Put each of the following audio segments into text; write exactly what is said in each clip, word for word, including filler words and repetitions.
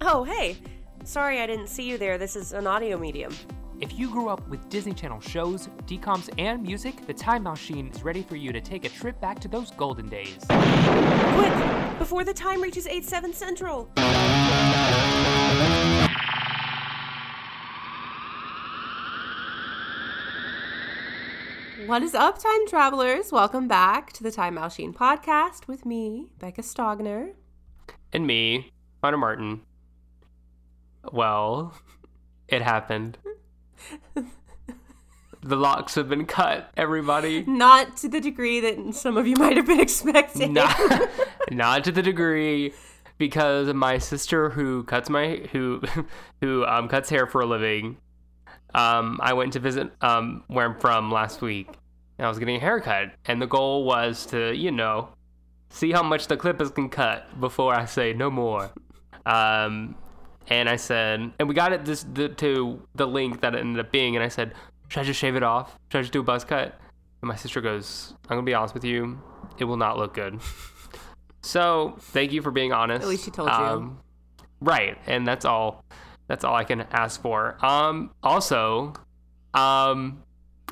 Oh, hey. Sorry I didn't see you there. This is an audio medium. If you grew up with Disney Channel shows, D COMs, and music, The Time Mousechine is ready for you to take a trip back to those golden days. Quick! Before the time reaches eight seven Central! What is up, time travelers? Welcome back to The Time Mousechine podcast with me, Becca Stogner. And me, Hunter Martin. Well, it happened. The locks have been cut, everybody. Not to the degree that some of you might have been expecting. Not, not to the degree, because my sister who cuts my who who um cuts hair for a living, um, I went to visit um where I'm from last week, and I was getting a haircut, and the goal was to, you know, see how much the clippers can cut before I say no more. Um, and I said, and we got it this the, to the length that it ended up being. And I said, should I just shave it off? Should I just do a buzz cut? And my sister goes, I'm going to be honest with you. It will not look good. So thank you for being honest. At least she told um, you. Right. And that's all. That's all I can ask for. Um, also, um,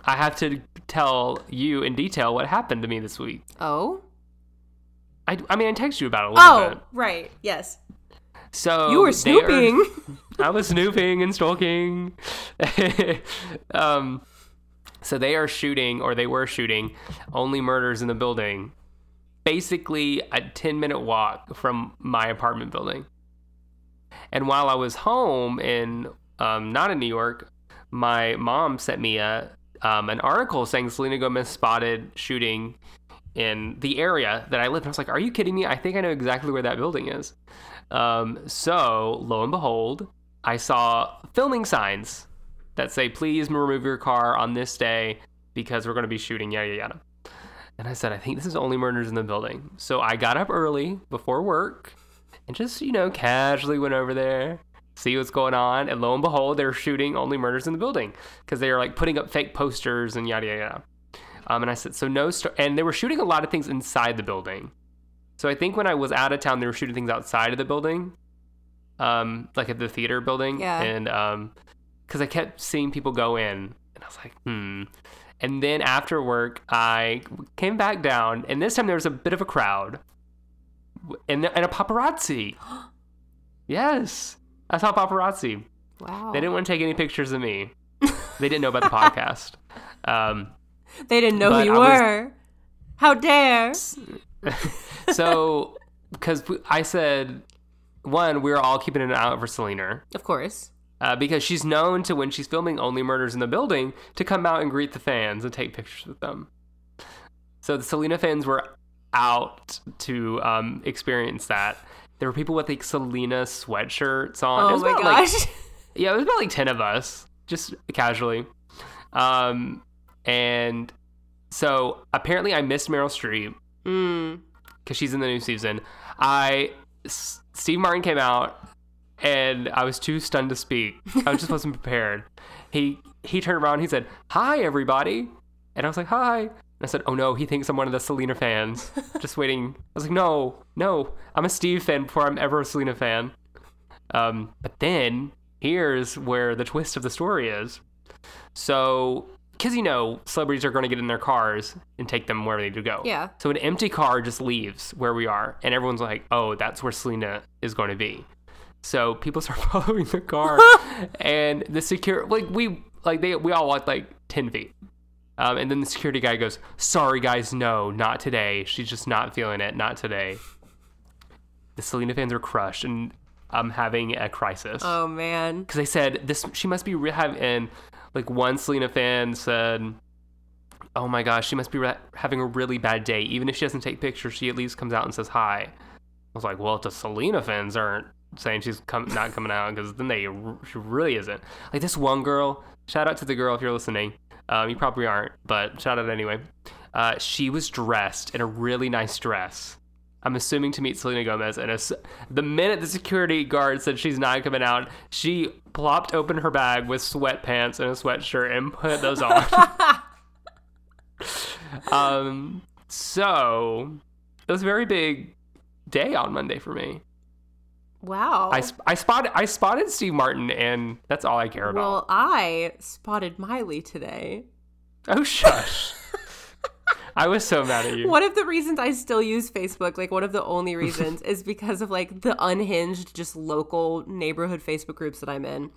I have to tell you in detail what happened to me this week. Oh, I, I mean, I texted you about it a little oh, bit. Oh, right. Yes. So you were snooping. Are, I was snooping and stalking. um, so they are shooting, or they were shooting, Only Murders in the Building. Basically, a ten-minute walk from my apartment building. And while I was home in, um, not in New York, my mom sent me a um, an article saying Selena Gomez spotted shooting in the area that I live in. I was like, are you kidding me? I think I know exactly where that building is. Um, so, lo and behold, I saw filming signs that say, please remove your car on this day because we're going to be shooting, yada, yada. And I said, I think this is Only Murders in the Building. So I got up early before work and just, you know, casually went over there, see what's going on. And lo and behold, they're shooting Only Murders in the Building because they are like putting up fake posters and yada, yada, yada. Um, and I said, so no, st- and they were shooting a lot of things inside the building. So I think when I was out of town, they were shooting things outside of the building, um, like at the theater building. Yeah. And um, because I kept seeing people go in, and I was like, hmm. And then after work, I came back down, and this time there was a bit of a crowd, and and a paparazzi. Yes, I saw paparazzi. Wow. They didn't want to take any pictures of me. They didn't know about the podcast. Um. They didn't know but who you was, were. How dare. So, because I said, one, we were all keeping an eye out for Selena. Of course. Uh, because she's known to, when she's filming Only Murders in the Building, to come out and greet the fans and take pictures with them. So the Selena fans were out to um, experience that. There were people with like Selena sweatshirts on. Oh my gosh. Like, yeah, it was about like ten of us, just casually. Um... And so apparently I missed Meryl Streep because mm. she's in the new season. I, S- Steve Martin came out and I was too stunned to speak. I just wasn't prepared. He he turned around and he said, hi, everybody. And I was like, hi. And I said, oh, no, he thinks I'm one of the Selena fans. Just waiting. I was like, no, no, I'm a Steve fan before I'm ever a Selena fan. Um, but then here's where the twist of the story is. So... because, you know, celebrities are going to get in their cars and take them wherever they do go. Yeah. So an empty car just leaves where we are. And everyone's like, oh, that's where Selena is going to be. So people start following the car. And the security, like, we like they we all walked, like, ten feet. Um, and then the security guy goes, sorry, guys, no, not today. She's just not feeling it. Not today. The Selena fans are crushed and um, having a crisis. Oh, man. Because they said, this she must be re- having... Like, one Selena fan said, oh, my gosh, she must be re- having a really bad day. Even if she doesn't take pictures, she at least comes out and says hi. was like, well, if the Selena fans aren't saying she's com- not coming out, because then they r- she really isn't. Like this one girl, shout out to the girl if you're listening. Um, you probably aren't, but shout out anyway. Uh, she was dressed in a really nice dress, I'm assuming to meet Selena Gomez. And as, the minute the security guard said she's not coming out, she plopped open her bag with sweatpants and a sweatshirt and put those on. um, so it was a very big day on Monday for me. Wow. I, I spotted I spotted Steve Martin, and that's all I care about. Well, I spotted Miley today. Oh, shush. I was so mad at you. One of the reasons I still use Facebook, like one of the only reasons, is because of like the unhinged, just local neighborhood Facebook groups that I'm in.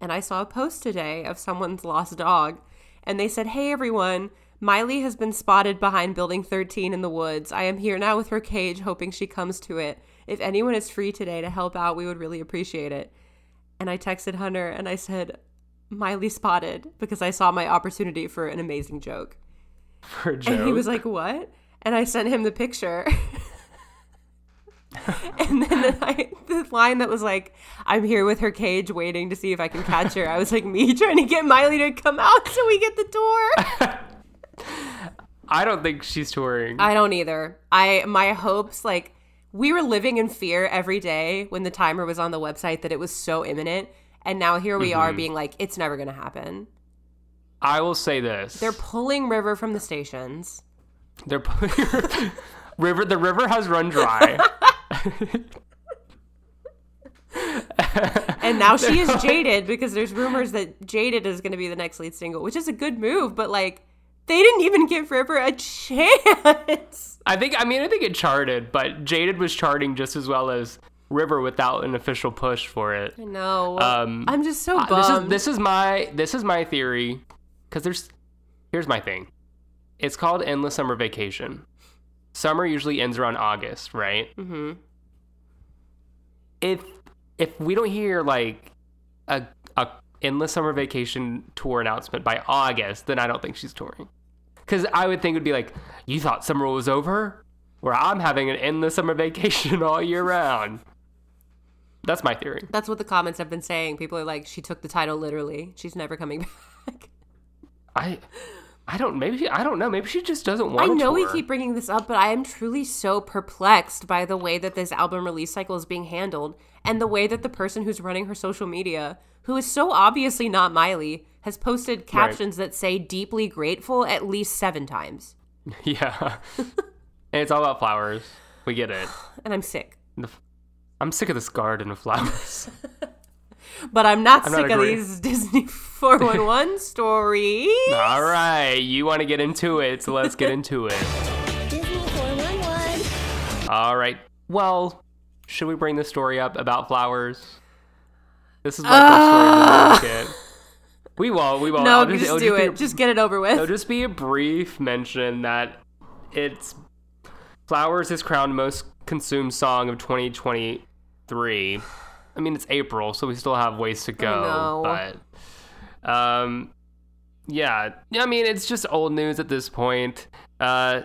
And I saw a post today of someone's lost dog, and they said, hey, everyone, Miley has been spotted behind building thirteen in the woods. I am here now with her cage, hoping she comes to it. If anyone is free today to help out, we would really appreciate it. And I texted Hunter and I said, Miley spotted, because I saw my opportunity for an amazing joke. For a joke? And he was like, what? And I sent him the picture. And then the, I, the line that was like, I'm here with her cage waiting to see if I can catch her. I was like, me trying to get Miley to come out so we get the tour. I don't think she's touring. I don't either. I my hopes, like, we were living in fear every day when the timer was on the website that it was so imminent. And now here we mm-hmm. are being like, it's never going to happen. I will say this. They're pulling River from the stations. They're pulling River. The river has run dry. And now she is Jaded, because there's rumors that Jaded is going to be the next lead single, which is a good move. But like, they didn't even give River a chance. I think, I mean, I think it charted, but Jaded was charting just as well as River without an official push for it. I know. Um, I'm just so bummed. Uh, this, is, this is my, this is my theory, because there's, here's my thing. It's called Endless Summer Vacation. Summer usually ends around August, right? Mm-hmm. If, if we don't hear like a, a Endless Summer Vacation tour announcement by August, then I don't think she's touring. Because I would think it would be like, you thought summer was over? Where I'm having an endless summer vacation all year round. That's my theory. That's what the comments have been saying. People are like, she took the title literally. She's never coming back. I I don't, maybe, she, I don't know. Maybe she just doesn't want to. I know we keep bringing this up, but I am truly so perplexed by the way that this album release cycle is being handled, and the way that the person who's running her social media, who is so obviously not Miley, has posted captions right. that say deeply grateful at least seven times. Yeah. And it's all about flowers. We get it. And I'm sick. I'm sick of this garden of flowers. But I'm not I'm sick not of these Disney four one one stories. All right. You want to get into it, so let's get into it. Disney four one one. All right. Well, should we bring the story up about flowers? This is my uh, first story of the weekend. We won't. We won't. No, just, just do just it. A, just get it over with. It'll just be a brief mention that it's Flowers is crowned most consumed song of twenty twenty-three. I mean, it's April, so we still have ways to go. Oh, no. But um, yeah. I mean, it's just old news at this point. Uh,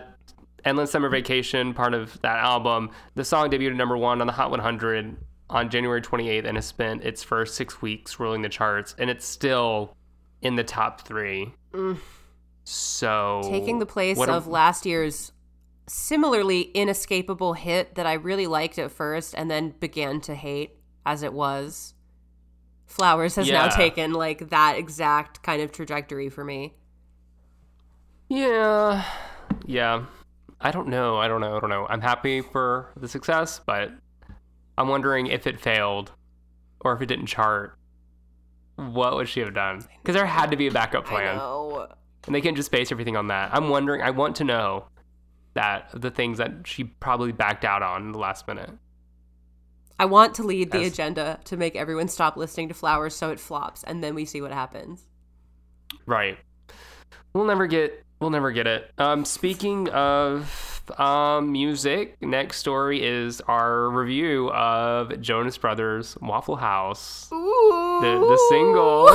Endless Summer Vacation, part of that album, the song debuted at number one on the Hot one hundred. On January twenty-eighth, and has spent its first six weeks ruling the charts, and it's still in the top three. Mm. So taking the place a, of last year's similarly inescapable hit that I really liked at first and then began to hate as it was. Flowers has yeah. now taken like that exact kind of trajectory for me. Yeah. Yeah. I don't know. I don't know. I don't know. I'm happy for the success, but I'm wondering if it failed or if it didn't chart, what would she have done? Because there had to be a backup plan. I know. And they can't just base everything on that. I'm wondering, I want to know that the things that she probably backed out on in the last minute. I want to lead the As, agenda to make everyone stop listening to Flowers so it flops, and then we see what happens. Right. We'll never get, we'll never get it. Um, speaking of Um, music. Next story is our review of Jonas Brothers' Waffle House. Ooh. The, the single.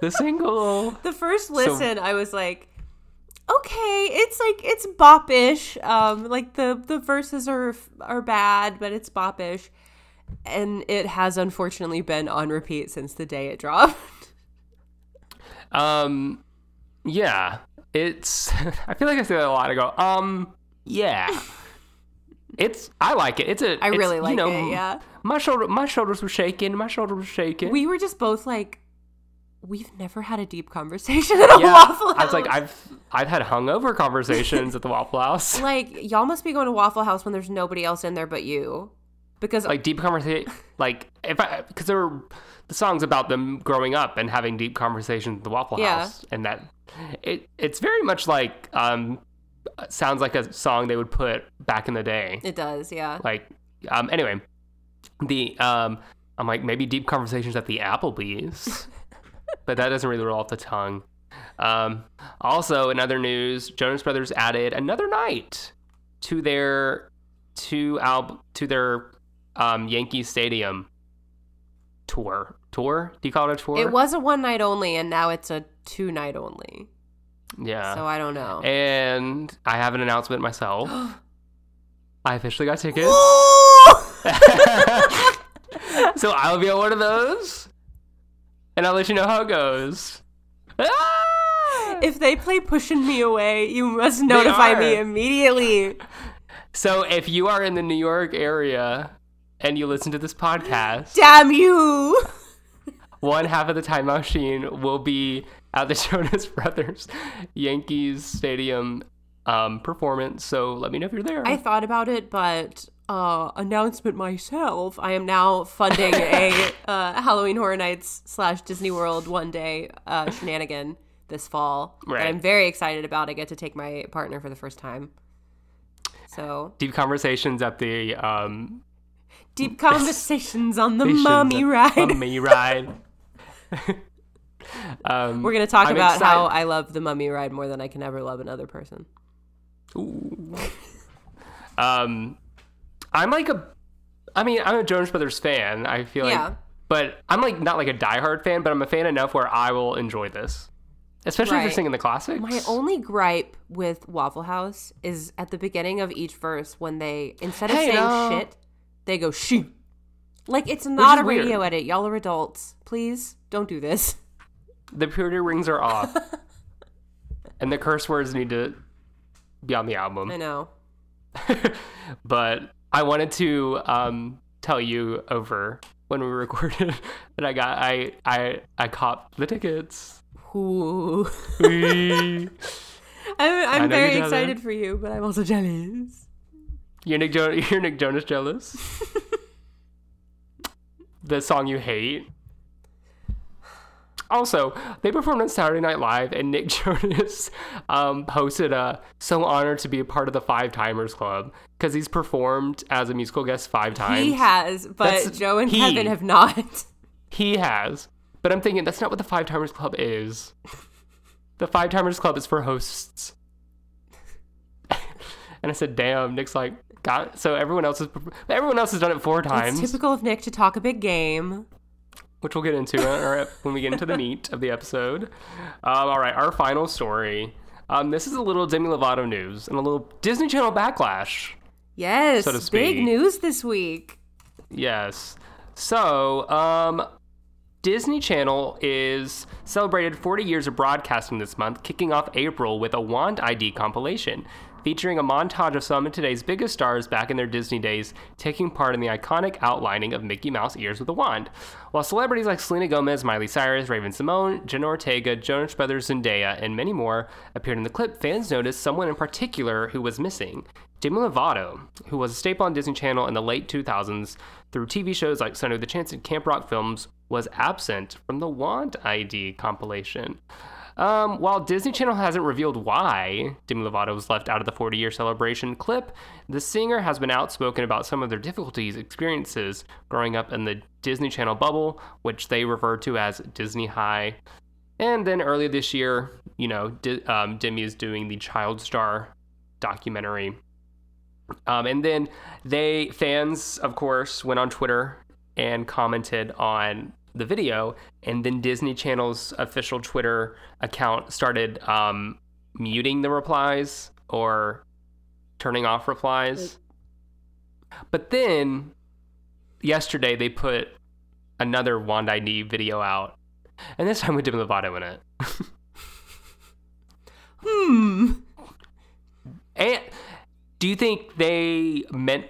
the single. The first listen, so, I was like, okay, it's like it's bop-ish. Um, like the the verses are are bad, but it's bop-ish, and it has unfortunately been on repeat since the day it dropped. Um, yeah, it's. I feel like I say that a lot. I go, um, yeah. It's. I like it. It's a. I it's, really like you know, it. Yeah. My shoulder. My shoulders were shaking. My shoulders were shaking. We were just both like, we've never had a deep conversation at a yeah, Waffle House. I was like, I've I've had hungover conversations at the Waffle House. Like, y'all must be going to Waffle House when there's nobody else in there but you, because like deep conversation. Like if I because there were the songs about them growing up and having deep conversations at the Waffle yeah. House, and that it it's very much like um. sounds like a song they would put back in the day. It does, yeah. Like, um, anyway, the um, I'm like, maybe deep conversations at the Applebee's, but that doesn't really roll off the tongue. Um, also, in other news, Jonas Brothers added another night to their to al- to their um, Yankee Stadium tour. Tour? Do you call it a tour? It was a one night only, and now it's a two night only. Yeah. So I don't know. And I have an announcement myself. I officially got tickets. So I'll be on one of those. And I'll let you know how it goes. If they play Pushing Me Away, you must notify me immediately. So if you are in the New York area and you listen to this podcast. Damn you. One half of the Time Mousechine will be at the Jonas Brothers Yankees Stadium um, performance, so let me know if you're there. I thought about it, but uh, announcement myself, I am now funding a uh, Halloween Horror Nights slash Disney World one day uh, shenanigan this fall. Right. That I'm very excited about. I get to take my partner for the first time. So deep conversations at the um, deep conversations on the mummy ride. Mummy ride. Um, We're going to talk I'm about excited. how I love the mummy ride more than I can ever love another person. Ooh. um, I'm like a, I mean, I'm a Jonas Brothers fan, I feel like. Yeah. But I'm like, not like a diehard fan, but I'm a fan enough where I will enjoy this. Especially right. if you're singing the classics. My only gripe with Waffle House is at the beginning of each verse when they, instead of hey, saying no. shit, they go shoo. Like, it's not a radio weird. edit. Y'all are adults. Please don't do this. The purity rings are off, and the curse words need to be on the album. I know. But I wanted to um, tell you over when we recorded that I got I I I copped the tickets. Ooh. I'm I'm very excited for you, but I'm also jealous. You're Nick Jonas. You're Nick Jonas jealous. The song you hate. Also, they performed on Saturday Night Live, and Nick Jonas um, posted a "So honored to be a part of the Five Timers Club" because he's performed as a musical guest five times. He has, but that's, Joe and he, Kevin have not. He has, but I'm thinking that's not what the Five Timers Club is. The Five Timers Club is for hosts. And I said, "Damn," Nick's like, "God." So everyone else is everyone else has done it four times. It's typical of Nick to talk a big game. Which we'll get into or when we get into the meat of the episode. Um, all right, our final story. Um, this is a little Demi Lovato news and a little Disney Channel backlash. Yes, so to speak. Big news this week. Yes. So, um, Disney Channel is celebrated forty years of broadcasting this month, kicking off April with a Wand I D compilation, featuring a montage of some of today's biggest stars back in their Disney days, taking part in the iconic outlining of Mickey Mouse ears with a wand. While celebrities like Selena Gomez, Miley Cyrus, Raven Simone, Jenna Ortega, Jonas Brothers, Zendaya, and many more appeared in the clip, fans noticed someone in particular who was missing. Demi Lovato, who was a staple on Disney Channel in the late two thousands through T V shows like Sunday with a Chance and Camp Rock films, was absent from the Wand I D compilation. Um, while Disney Channel hasn't revealed why Demi Lovato was left out of the forty-year celebration clip, the singer has been outspoken about some of their difficulties, experiences growing up in the Disney Channel bubble, which they refer to as Disney High. And then earlier this year, you know, D- um, Demi is doing the Child Star documentary. Um, and then they, fans, of course, went on Twitter and commented on the video, and then Disney Channel's official Twitter account started um, muting the replies or turning off replies. But then yesterday they put another Wand I D video out, and this time with Demi Lovato in it. hmm. And do you think they meant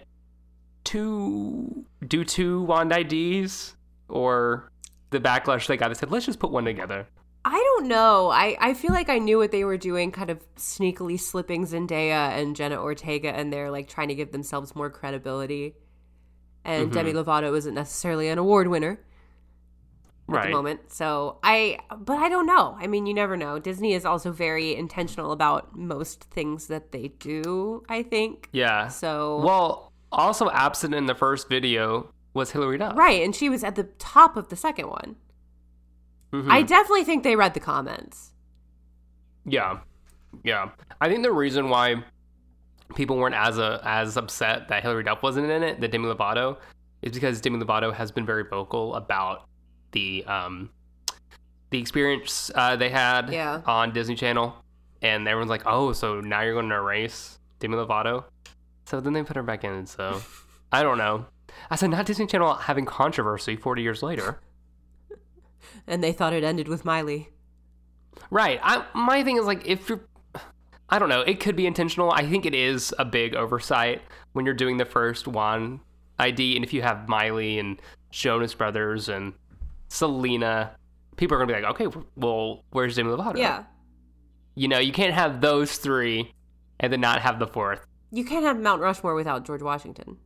to do two Wand I Ds, or the backlash they got? They said, let's just put one together. I don't know. I, I feel like I knew what they were doing, kind of sneakily slipping Zendaya and Jenna Ortega, and they're like trying to give themselves more credibility. And mm-hmm. Demi Lovato isn't necessarily an award winner at right. the moment. So I, but I don't know. I mean, you never know. Disney is also very intentional about most things that they do, I think. Yeah. So. Well, also absent in the first video was Hilary Duff. Right. And she was at the top of the second one. Mm-hmm. I definitely think they read the comments. Yeah. Yeah. I think the reason why people weren't as uh, as upset that Hilary Duff wasn't in it, that Demi Lovato, is because Demi Lovato has been very vocal about the um, the experience uh, they had yeah. on Disney Channel. And everyone's like, oh, so now you're going to erase Demi Lovato? So then they put her back in. So I don't know. I said, not Disney Channel having controversy forty years later. And they thought it ended with Miley. Right. I, my thing is, like, if you're... I don't know. It could be intentional. I think it is a big oversight when you're doing the first Wand I D. And if you have Miley and Jonas Brothers and Selena, people are going to be like, okay, well, where's Demi Lovato? Yeah. You know, you can't have those three and then not have the fourth. You can't have Mount Rushmore without George Washington.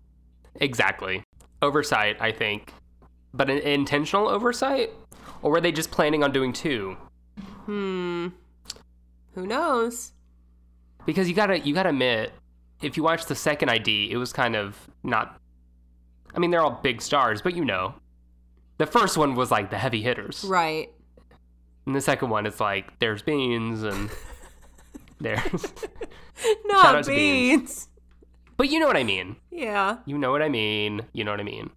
Exactly. Oversight, I think. But an intentional oversight? Or were they just planning on doing two? Hmm. Who knows? Because you gotta, you gotta admit, if you watch the second I D, it was kind of not... I mean, they're all big stars, but you know. The first one was like the heavy hitters. Right. And the second one is like, there's Beans and there's... Not Beans. Beans. But you know what I mean. Yeah. You know what I mean. You know what I mean.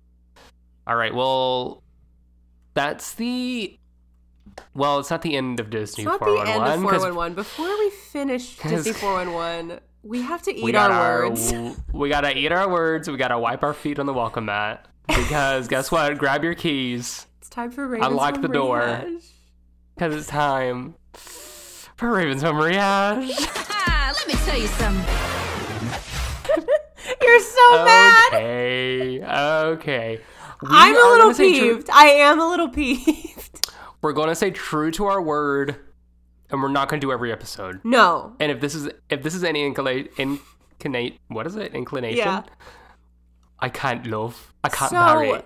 All right, well... That's the, well, it's not the end of Disney four one one. It's not the end of four one one. Before we finish Disney four one one, we have to eat our, our words. We got to eat our words. We got to wipe our feet on the welcome mat. Because guess what? Grab your keys. It's time for Raven's Home Rehash. Unlock the door. Because it's time for Raven's Home Rehash. Let me tell you something. You're so mad. Okay, okay. We I'm a little peeved. Tru- I am a little peeved. We're going to say true to our word, and we're not going to do every episode. No. And if this is if this is any inclinate, inclinate what is it? Inclination? Yeah. I can't love. I can't marry.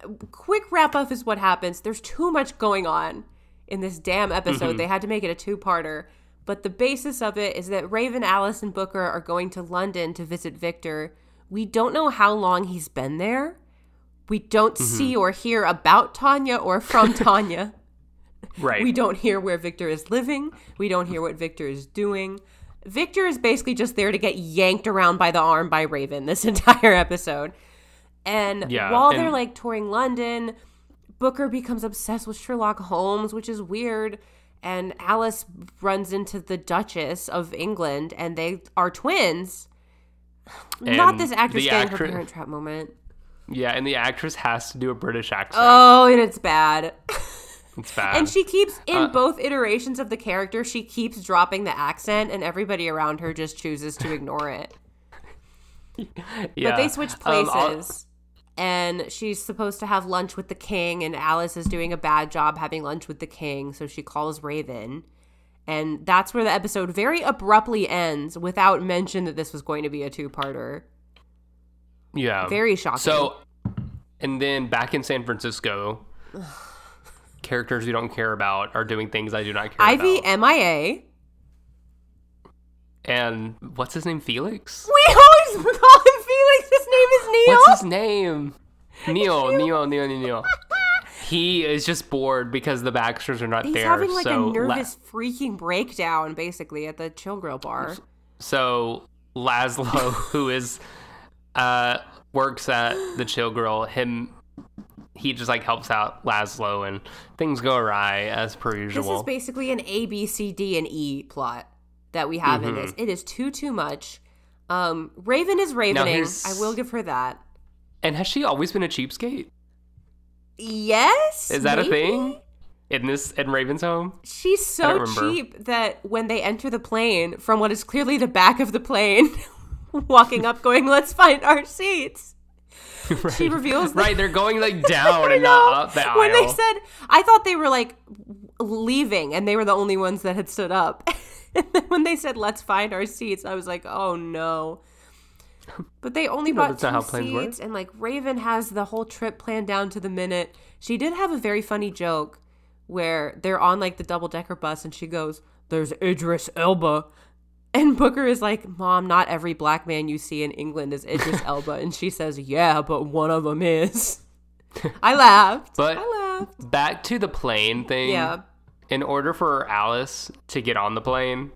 So, quick wrap up is what happens. There's too much going on in this damn episode. Mm-hmm. They had to make it a two-parter. But the basis of it is that Raven, Alice, and Booker are going to London to visit Victor. We don't know how long he's been there. We don't mm-hmm. see or hear about Tanya or from Tanya. Right. We don't hear where Victor is living. We don't hear what Victor is doing. Victor is basically just there to get yanked around by the arm by Raven this entire episode. And yeah, while and- they're like touring London, Booker becomes obsessed with Sherlock Holmes, which is weird. And Alice runs into the Duchess of England, and they are twins. And not this actress getting actri- her parent trap moment. Yeah, and the actress has to do a British accent. Oh, and it's bad. It's bad. And she keeps, in uh, both iterations of the character, she keeps dropping the accent, and everybody around her just chooses to ignore it. Yeah. But they switch places, um, and she's supposed to have lunch with the king, and Alice is doing a bad job having lunch with the king, so she calls Raven. And that's where the episode very abruptly ends, without mention that this was going to be a two-parter. Yeah. Very shocking. So, and then back in San Francisco, characters you don't care about are doing things I do not care Ivy, about. Ivy M I A. And what's his name? Felix? We always call him Felix. His name is Neil. What's his name? Neil, Neil, Neil, Neil, Neil. He is just bored because the Baxters are not He's there. He's having like so a nervous la- freaking breakdown, basically, at the Chill Grill bar. So, Laszlo, who is... Uh, works at the Chill Grill. Him, he just like helps out Laszlo, and things go awry as per usual. This is basically an A B C D and E plot. that we have mm-hmm. in this. It is too, too much. Um, Raven is ravening. I will give her that. And has she always been a cheapskate? Yes. Is that maybe? a thing? In this, in Raven's home? She's so cheap that when they enter the plane from what is clearly the back of the plane, walking up going, let's find our seats. Right. She reveals that. Right, they're going like down and not up the aisle. When they said, I thought they were like leaving and they were the only ones that had stood up. And then when they said, let's find our seats, I was like, oh no. But they only no, bought two seats. And like Raven has the whole trip planned down to the minute. She did have a very funny joke where they're on like the double-decker bus and she goes, there's Idris Elba. And Booker is like, Mom, not every black man you see in England is Idris Elba. And she says, yeah, but one of them is. I laughed. But I laughed. Back to the plane thing. Yeah. In order for Alice to get on the plane,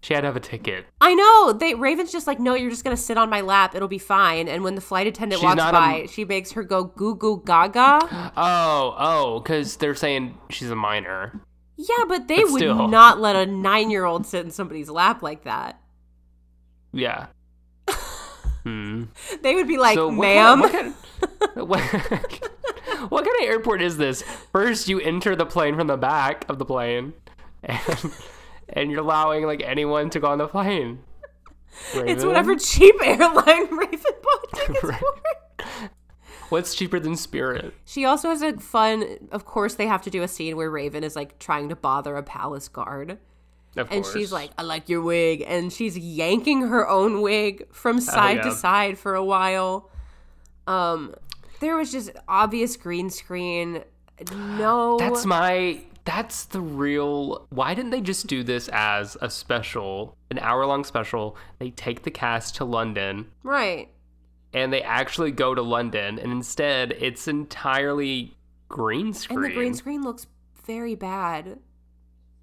she had to have a ticket. I know. They Raven's just like, no, you're just going to sit on my lap. It'll be fine. And when the flight attendant She's walks by, a... she makes her go goo goo gaga. Oh, oh, because they're saying she's a minor. Yeah, but they but would not let a nine-year-old sit in somebody's lap like that. Yeah. hmm. They would be like, so ma'am. What kind, what, kind, what, what kind of airport is this? First, you enter the plane from the back of the plane, and, and you're allowing like anyone to go on the plane. Raven? It's whatever cheap airline Raven bought tickets right. for. What's cheaper than Spirit? She also has a fun, of course they have to do a scene where Raven is like trying to bother a palace guard. Of and course. She's like, I like your wig. And she's yanking her own wig from side oh, yeah. to side for a while. Um, there was just obvious green screen. No. That's my, that's the real, why didn't they just do this as a special, an hour long special? They take the cast to London. Right. And they actually go to London, and instead, it's entirely green screen. And the green screen looks very bad.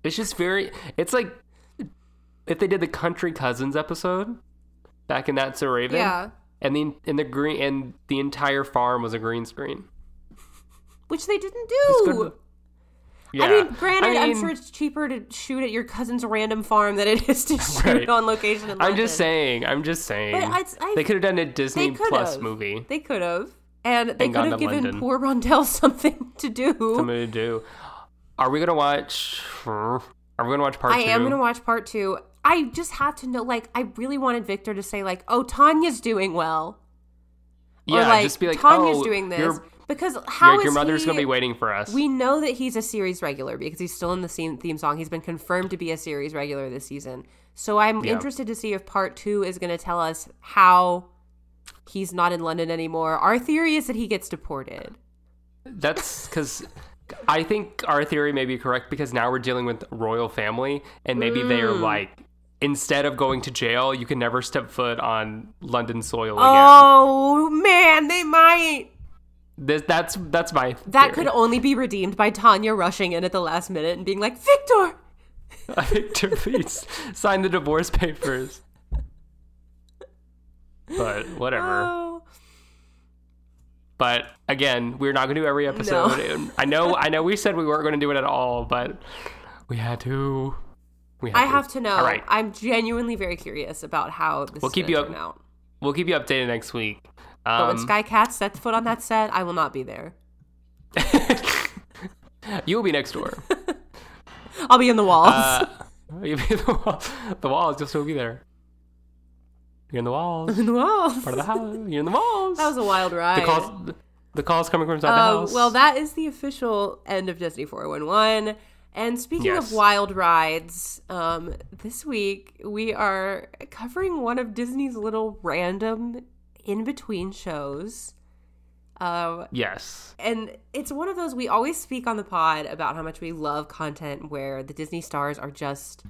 It's just very... It's like if they did the Country Cousins episode back in That's a Raven. Yeah. And the, and the, green, and the entire farm was a green screen. Which they didn't do. Yeah. I mean, granted, I mean, I'm sure it's cheaper to shoot at your cousin's random farm than it is to shoot right. on location in London. I'm just saying. I'm just saying. But I, I, they could have done a Disney Plus movie. They could have. And they could have given London. Poor Rondell something to do. Something to do. Are we going to watch... Are we going to watch part I two? I am going to watch part two. I just have to know, like, I really wanted Victor to say, like, oh, Tanya's doing well. Yeah, or, like, just be like, Tanya's oh, doing this. You're... Because how your, is your mother's he, gonna be waiting for us? We know that he's a series regular because he's still in the scene, theme song. He's been confirmed to be a series regular this season. So I'm yeah. interested to see if part two is gonna tell us how he's not in London anymore. Our theory is that he gets deported. That's because I think our theory may be correct because now we're dealing with royal family and maybe mm. they are like, instead of going to jail, you can never step foot on London soil again. Oh man, they might. This, that's that's my theory. That could only be redeemed by Tanya rushing in at the last minute and being like, Victor! Victor, please sign the divorce papers. But whatever. Oh. But again, we're not going to do every episode. No. I know I know we said we weren't going to do it at all, but we had to. We had I to. have to know. All right. I'm genuinely very curious about how this we'll is going to turn out. We'll keep you updated next week. But when Sky Cat sets foot on that set, I will not be there. You'll be next door. I'll be in the walls. Uh, you'll be in the walls. The walls, you'll still be there. You're in the walls. I'm in the walls. Part of the house. You're in the walls. That was a wild ride. The calls, the calls coming from inside uh, the house. Well, that is the official end of Disney four one one. And speaking yes. of wild rides, um, this week we are covering one of Disney's little random in between shows. Uh, yes. And it's one of those, we always speak on the pod about how much we love content where the Disney stars are just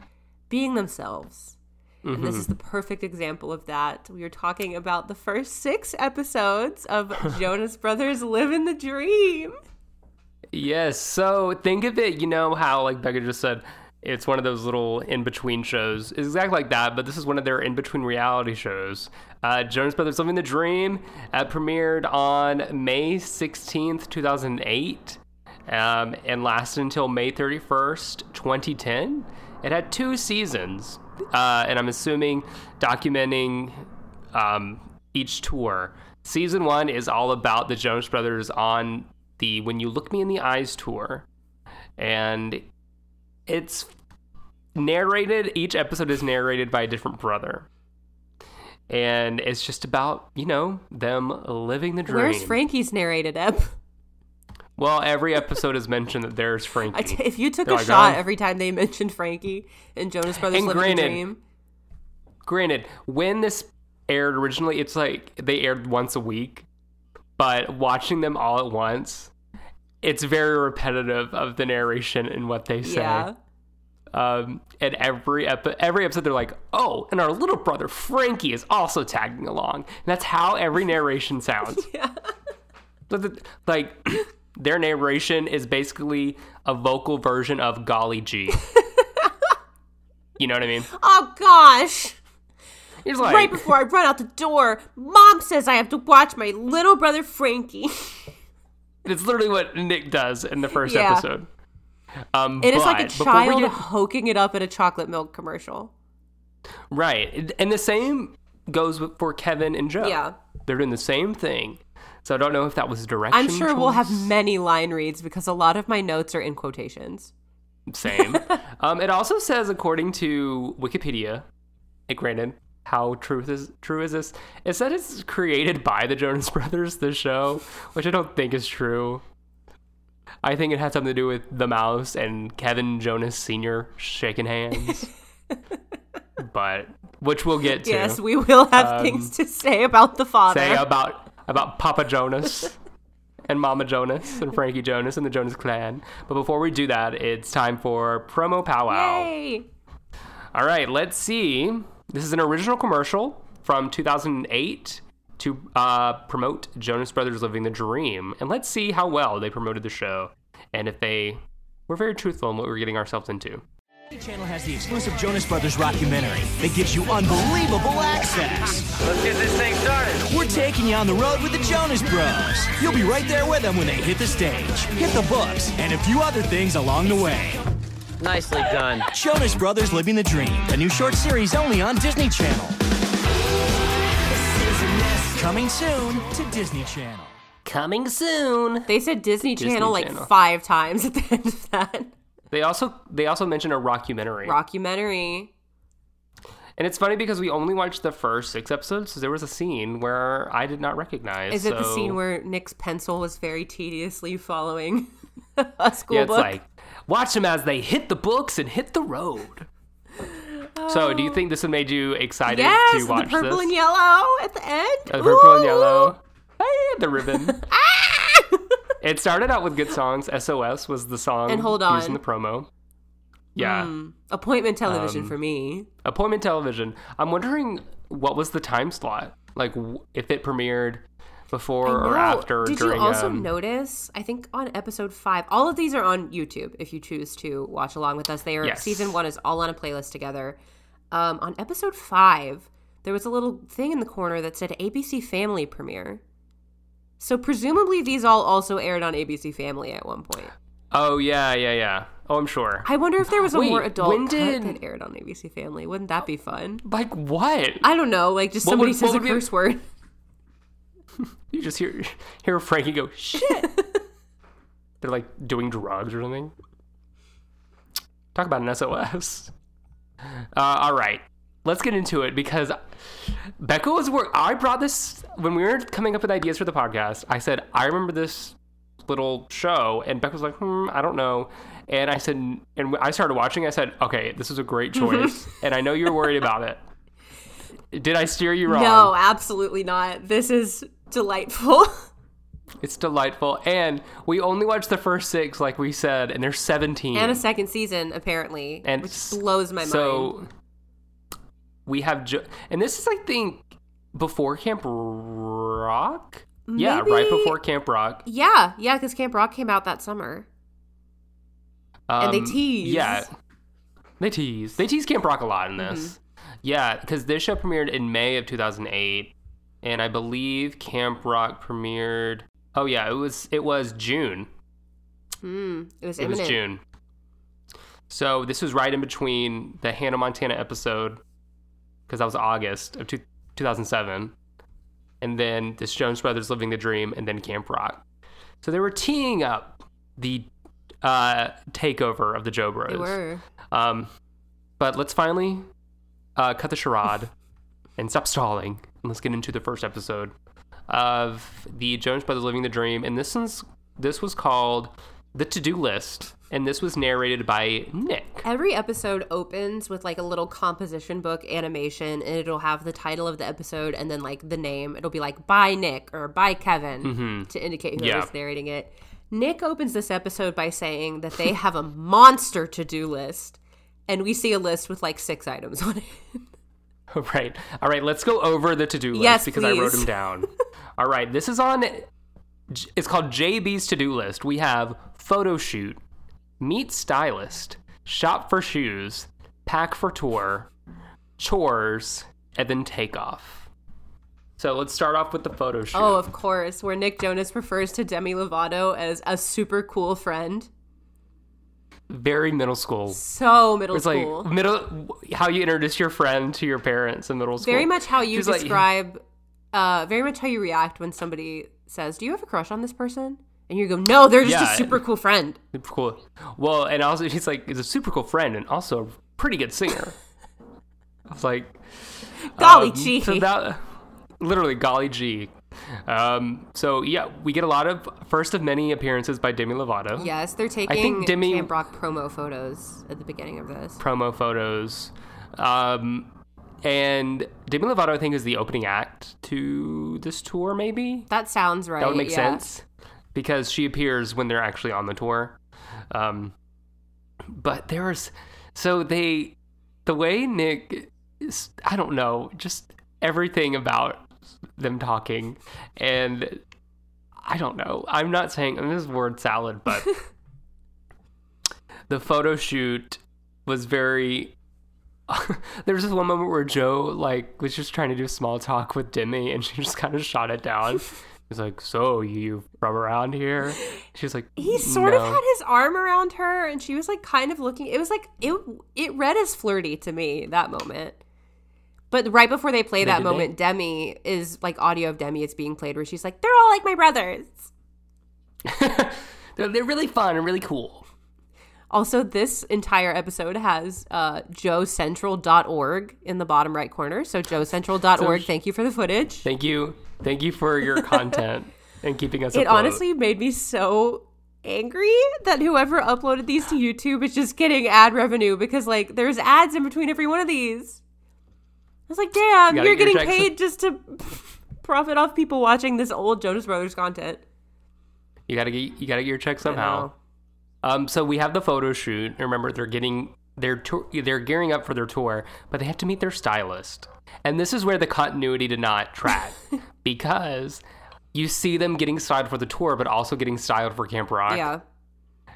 being themselves. Mm-hmm. And this is the perfect example of that. We are talking about the first six episodes of Jonas Brothers Living the Dream. Yes. So think of it, you know how, like Becca just said, it's one of those little in-between shows. It's exactly like that, but this is one of their in-between reality shows. Uh, Jonas Brothers Living the Dream uh, premiered on May sixteenth, two thousand eight, um, and lasted until May thirty-first, twenty ten. It had two seasons, uh, and I'm assuming documenting um, each tour. Season one is all about the Jonas Brothers on the When You Look Me in the Eyes tour. And it's narrated, each episode is narrated by a different brother. And it's just about, you know, them living the dream. Where's Frankie's narrated up? Well, every episode is mentioned that there's Frankie. T- if you took They're a like, shot oh. every time they mentioned Frankie and Jonas Brothers and Living granted, the Dream. Granted, when this aired originally, it's like they aired once a week. But watching them all at once, it's very repetitive of the narration and what they say. Yeah. Um, and every, epi- every episode, they're like, oh, and our little brother Frankie is also tagging along. And that's how every narration sounds. Yeah. Like, their narration is basically a vocal version of Golly Gee. You know what I mean? Oh, gosh. Like, right before I run out the door, Mom says I have to watch my little brother Frankie. It's literally what Nick does in the first yeah. episode. Um, it is like a child get... hoking it up at a chocolate milk commercial. Right. And the same goes for Kevin and Joe. Yeah. They're doing the same thing. So I don't know if that was direction. I'm sure choice. We'll have many line reads because a lot of my notes are in quotations. Same. um, it also says, according to Wikipedia, it granted... How true is true is this? It said it's created by the Jonas Brothers, the show, which I don't think is true. I think it had something to do with the mouse and Kevin Jonas Senior shaking hands. But which we'll get to. Yes, we will have um, things to say about the father. Say about about Papa Jonas and Mama Jonas and Frankie Jonas and the Jonas Clan. But before we do that, it's time for Promo Powwow. Yay! All right, let's see. This is an original commercial from two thousand eight to uh, promote Jonas Brothers Living the Dream. And let's see how well they promoted the show and if they were very truthful in what we were getting ourselves into. Disney Channel has the exclusive Jonas Brothers rockumentary that gives you unbelievable access. Let's get this thing started. We're taking you on the road with the Jonas Bros. You'll be right there with them when they hit the stage, hit the books, and a few other things along the way. Nicely done. Jonas Brothers Living the Dream, a new short series only on Disney Channel. Coming soon to Disney Channel. Coming soon. They said Disney, Disney Channel, Channel like five times at the end of that. They also they also mentioned a rockumentary. Rockumentary. And it's funny because we only watched the first six episodes, so there was a scene where I did not recognize. Is so... it the scene where Nick's pencil was very tediously following a school yeah, it's book? Like, watch them as they hit the books and hit the road. Oh. So, do you think this made you excited yes, to watch this? Yes, the purple this? and yellow at the end. Oh, the purple Ooh. and yellow. And the ribbon. Ah! It started out with good songs. S O S was the song and hold on. used in the promo. Yeah. Mm. Appointment television um, for me. Appointment television. I'm wondering what was the time slot? Like, if it premiered... Before or after or during. Did you also um, notice, I think on episode five, all of these are on YouTube if you choose to watch along with us. They are yes. Season one is all on a playlist together. Um, on episode five, there was a little thing in the corner that said A B C Family premiere. So presumably these all also aired on A B C Family at one point. Oh, yeah, yeah, yeah. Oh, I'm sure. I wonder if there was a Wait, more adult did... cut that aired on A B C Family. Wouldn't that be fun? Like what? I don't know. Like just what somebody would, says a curse be... word. You just hear hear Frankie go, shit. They're like doing drugs or something. Talk about an S O S. Uh, all right. Let's get into it because Becca was work. I brought this when we were coming up with ideas for the podcast. I said, I remember this little show. And Becca was like, hmm, I don't know. And I said, and I started watching. I said, okay, this is a great choice. And I know you were worried about it. Did I steer you wrong? No, absolutely not. This is... delightful. It's delightful. And we only watched the first six, like we said, and there's seventeen. And a second season, apparently, and which blows my so mind. So we have... Jo- and this is, I think, before Camp Rock? Maybe, yeah, right before Camp Rock. Yeah, yeah, because Camp Rock came out that summer. Um, and they tease. Yeah, they tease. They tease Camp Rock a lot in this. Mm-hmm. Yeah, because this show premiered in May of two thousand eight. And I believe Camp Rock premiered. Oh yeah, it was it was June. Mm, it was. It imminent. was June. So this was right in between the Hannah Montana episode, because that was August of two, two thousand seven, and then this Jonas Brothers Living the Dream, and then Camp Rock. So they were teeing up the uh, takeover of the Joe Bros. They were. Um, but let's finally uh, cut the charade and stop stalling, and let's get into the first episode of the Jonas Brothers Living the Dream. And this one's, this was called The To-Do List. And this was narrated by Nick. Every episode opens with, like, a little composition book animation, and it'll have the title of the episode and then, like, the name. It'll be, like, by Nick or by Kevin mm-hmm. to indicate who yeah. is narrating it. Nick opens this episode by saying that they have a monster to-do list, and we see a list with, like, six items on it. All right. All right, let's go over the to-do list yes, because please. I wrote them down. All right, this is on – it's called J B's to-do list. We have photo shoot. Meet stylist, shop for shoes, pack for tour, chores, and then take off. So let's start off with the photo shoot. Oh, of course, where Nick Jonas refers to Demi Lovato as a super cool friend. Very middle school. So middle it's school. It's like middle, how you introduce your friend to your parents in middle school. Very much how you She's describe, like, uh, very much how you react when somebody says, "Do you have a crush on this person?" And you go, no, they're just yeah, a super cool friend. Super cool. Well, and also she's like, he's a super cool friend and also a pretty good singer. I was like, golly um, gee. So that, literally, golly gee. Um, so, yeah, we get a lot of first of many appearances by Demi Lovato. Yes, they're taking I think Demi, Camp Rock promo photos at the beginning of this. Promo photos. Um, and Demi Lovato, I think, is the opening act to this tour, maybe? That sounds right. That would make yeah. sense. Because she appears when they're actually on the tour. Um, but there's, so they, the way Nick, is, I don't know, just everything about them talking. And I don't know, I'm not saying, I mean, this is word salad, but the photo shoot was very, there's this one moment where Joe, like, was just trying to do small talk with Demi and she just kind of shot it down. He's like, so you from around here? She's like, he sort no. of had his arm around her, and she was like, kind of looking. It was like it. It read as flirty to me that moment. But right before they play they that moment, it? Demi is like audio of Demi is being played, where she's like, they're all like my brothers. they're, they're really fun and really cool. Also, this entire episode has uh, joe central dot org in the bottom right corner. So joe central dot org, so, thank you for the footage. Thank you. Thank you for your content and keeping us It afloat. Honestly made me so angry that whoever uploaded these to YouTube is just getting ad revenue because, like, there's ads in between every one of these. I was like, damn, you you're getting paid some- just to profit off people watching this old Jonas Brothers content. You gotta get, you gotta get your check somehow. Um, so we have the photo shoot. Remember, they're getting their tour, they're gearing up for their tour, but they have to meet their stylist. And this is where the continuity did not track because you see them getting styled for the tour, but also getting styled for Camp Rock. Yeah.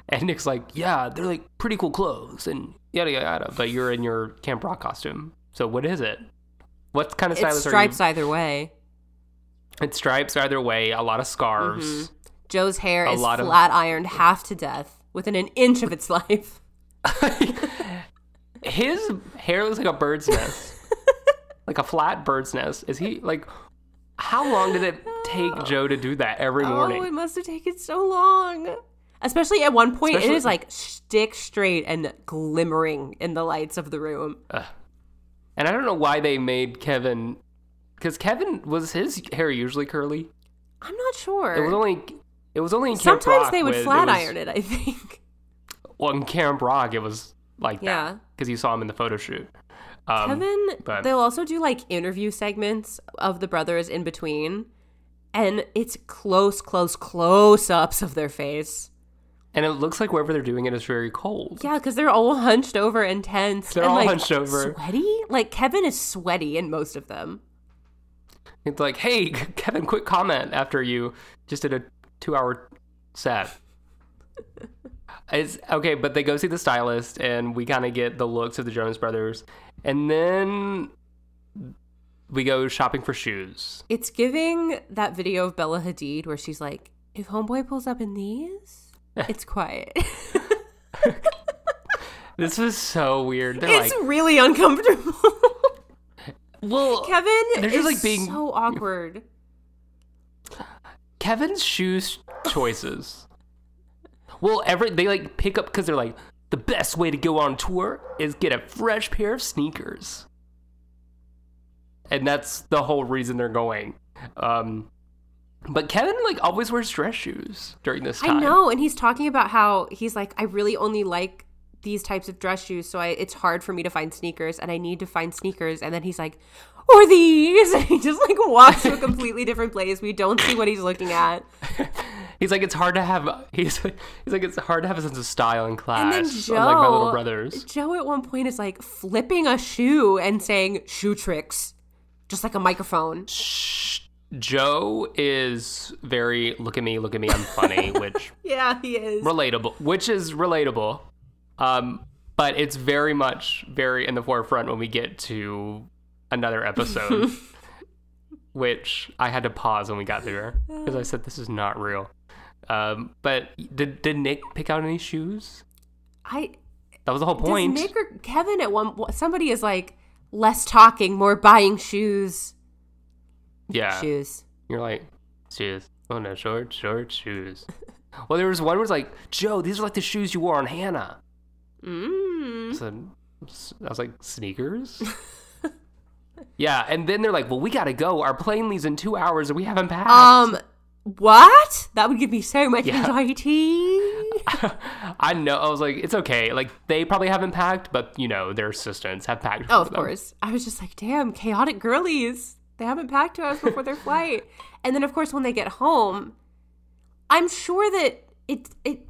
And Nick's like, yeah, they're like pretty cool clothes and yada, yada, yada. But you're in your Camp Rock costume. So what is it? What kind of stylist it's are you? It's stripes either way. It's stripes either way. A lot of scarves. Mm-hmm. Joe's hair a is flat of- ironed half to death. Within an inch of its life. His hair looks like a bird's nest. Like a flat bird's nest. Is he, like, how long did it take oh. Joe to do that every morning? Oh, it must have taken so long. Especially at one point, Especially, it is, like, stick straight and glimmering in the lights of the room. Uh, and I don't know why they made Kevin, because Kevin, was his hair usually curly? I'm not sure. It was only... It was only in Camp Sometimes Rock. Sometimes they would with, flat it was, iron it, I think. Well, in Camp Rock, it was like yeah. that. Because you saw him in the photo shoot. Um, Kevin, but. They'll also do like interview segments of the brothers in between. And it's close, close, close-ups of their face. And it looks like wherever they're doing it is very cold. Yeah, because they're all hunched over and tense. They're and, all like, hunched over. Sweaty? Like, Kevin is sweaty in most of them. It's like, hey, Kevin, quick comment after you just did a... two-hour set. It's okay, but they go see the stylist, and we kind of get the looks of the Jonas Brothers, and then we go shopping for shoes. It's giving that video of Bella Hadid where she's like, "If homeboy pulls up in these, it's quiet." This is so weird. They're it's like, really uncomfortable. Well, Kevin is just like being so awkward. Kevin's shoe choices. Well, every they like pick up because they're like the best way to go on tour is get a fresh pair of sneakers, and that's the whole reason they're going. Um, but Kevin like always wears dress shoes during this time. I know, and he's talking about how he's like, I really only like these types of dress shoes, so I, it's hard for me to find sneakers, and I need to find sneakers. And then he's like, or these, and he just like walks to a completely different place. We don't see what he's looking at. He's like, it's hard to have. He's he's like, it's hard to have a sense of style in class. And then Joe, unlike my little brothers. Joe at one point is like flipping a shoe and saying shoe tricks, just like a microphone. Shh. Joe is very look at me, look at me, I'm funny, which yeah, he is relatable, which is relatable. Um, but it's very much very in the forefront when we get to another episode, which I had to pause when we got there because I said, this is not real. Um, but did, did Nick pick out any shoes? I, that was the whole point. Nick or Kevin at one, somebody is like less talking, more buying shoes. Yeah. Shoes. You're like, shoes. Oh no, short, short shoes. Well, there was one where it's like, Joe, these are like the shoes you wore on Hannah. Mm. So I was like, sneakers? Yeah, and then they're like, well, we gotta go. Our plane leaves in two hours and we haven't packed. Um, what? That would give me so much yeah. anxiety. I know. I was like, it's okay. Like, they probably haven't packed, but, you know, their assistants have packed. Oh, of them. Course. I was just like, damn, chaotic girlies. They haven't packed two hours before their flight. And then, of course, when they get home, I'm sure that it it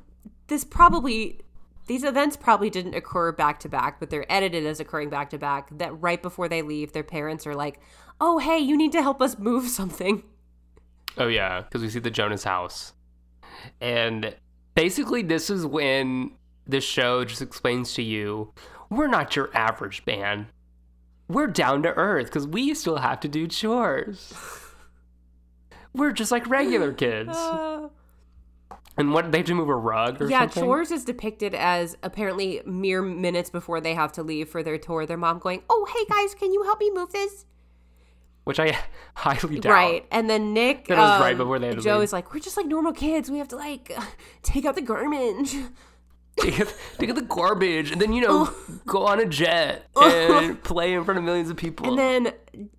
this probably... These events probably didn't occur back-to-back, but they're edited as occurring back-to-back, that right before they leave, their parents are like, oh, hey, you need to help us move something. Oh, yeah, because we see the Jonas house. And basically this is when the show just explains to you, we're not your average band. We're down to earth because we still have to do chores. We're just like regular kids. uh... And what, they have to move a rug or yeah, something? Yeah, chores is depicted as apparently mere minutes before they have to leave for their tour. Their mom going, oh, hey, guys, can you help me move this? Which I highly doubt. Right. And then Nick, that was um, right before they had to Joe leave. Is like, we're just like normal kids. We have to, like, take out the garbage. Take out, take out the garbage and then, you know, go on a jet and play in front of millions of people. And then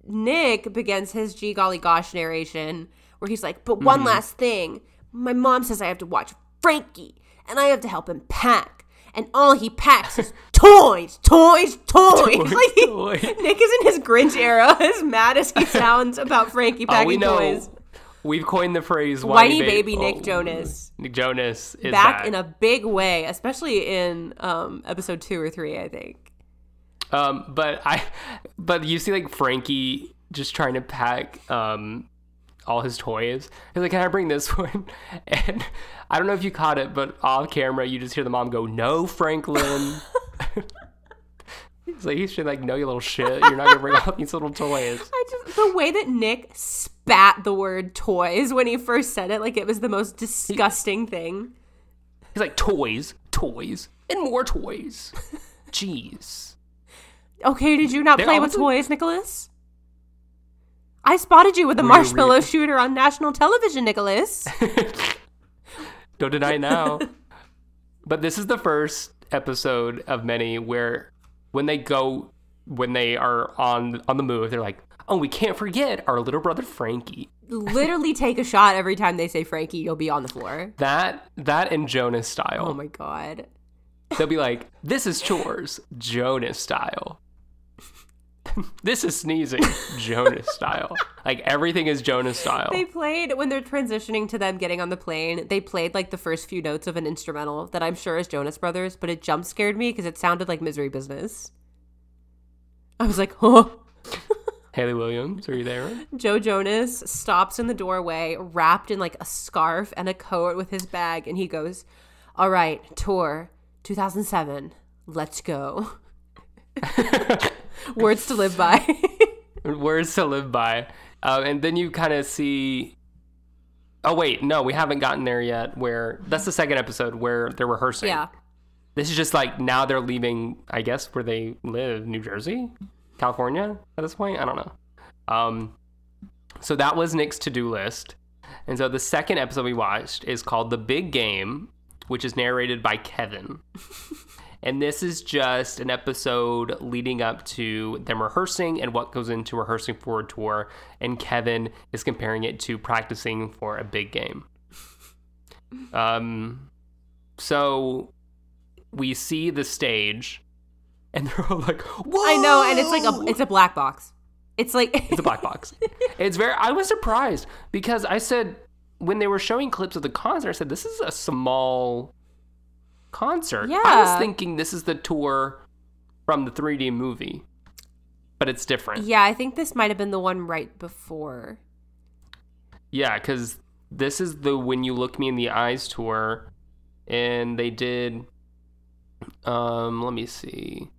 Nick begins his gee golly gosh narration where he's like, but one mm-hmm. last thing. My mom says I have to watch Frankie, and I have to help him pack. And all he packs is toys, toys, toys. toys like he, toys. Nick is in his Grinch era, as mad as he sounds about Frankie packing oh, we know. toys. We've coined the phrase whiny, whiny baby, baby Nick oh, Jonas. Nick Jonas is back that. in a big way, especially in um, episode two or three, I think. Um, but I, but you see, like Frankie just trying to pack. Um, all his toys. He's like, can I bring this one? And I don't know if you caught it, but off camera, you just hear the mom go, no, Franklin. He's like, you should like, no, you little shit. You're not going to bring all these little toys. I just, the way that Nick spat the word toys when he first said it, like it was the most disgusting he, thing. He's like, toys, toys, and more toys. Jeez. Okay, did you not They're play with toys, Nicholas? I spotted you with a marshmallow shooter on national television, Nicholas. Don't deny it now. But this is the first episode of many where when they go, when they are on on the move, they're like, oh, we can't forget our little brother Frankie. Literally take a shot every time they say Frankie, you'll be on the floor. That, that and Jonas style. Oh, my God. They'll be like, this is chores, Jonas style. This is sneezing, Jonas style. Like, everything is Jonas style. They played, when they're transitioning to them getting on the plane, they played, like, the first few notes of an instrumental that I'm sure is Jonas Brothers, but it jump scared me because it sounded like Misery Business. I was like, oh. Haley Williams, are you there? Joe Jonas stops in the doorway, wrapped in, like, a scarf and a coat with his bag, and he goes, all right, tour, two thousand seven, let's go. Words to live by. Words to live by. Um, and then you kind of see... Oh, wait. No, we haven't gotten there yet. Where that's the second episode where they're rehearsing. Yeah. This is just like now they're leaving, I guess, where they live, New Jersey, California at this point. I don't know. Um, so that was Nick's to-do list. And so the second episode we watched is called The Big Game, which is narrated by Kevin. And this is just an episode leading up to them rehearsing and what goes into rehearsing for a tour. And Kevin is comparing it to practicing for a big game. Um, so we see the stage and they're all like, whoa! I know. And it's like a, it's a black box. It's like, it's a black box. It's very, I was surprised because I said, when they were showing clips of the concert, I said, this is a small concert. Yeah. I was thinking this is the tour from the three D movie, but it's different. Yeah. I think this might've been the one right before. Yeah. Cause this is the When You Look Me in the Eyes tour. And they did, um, let me see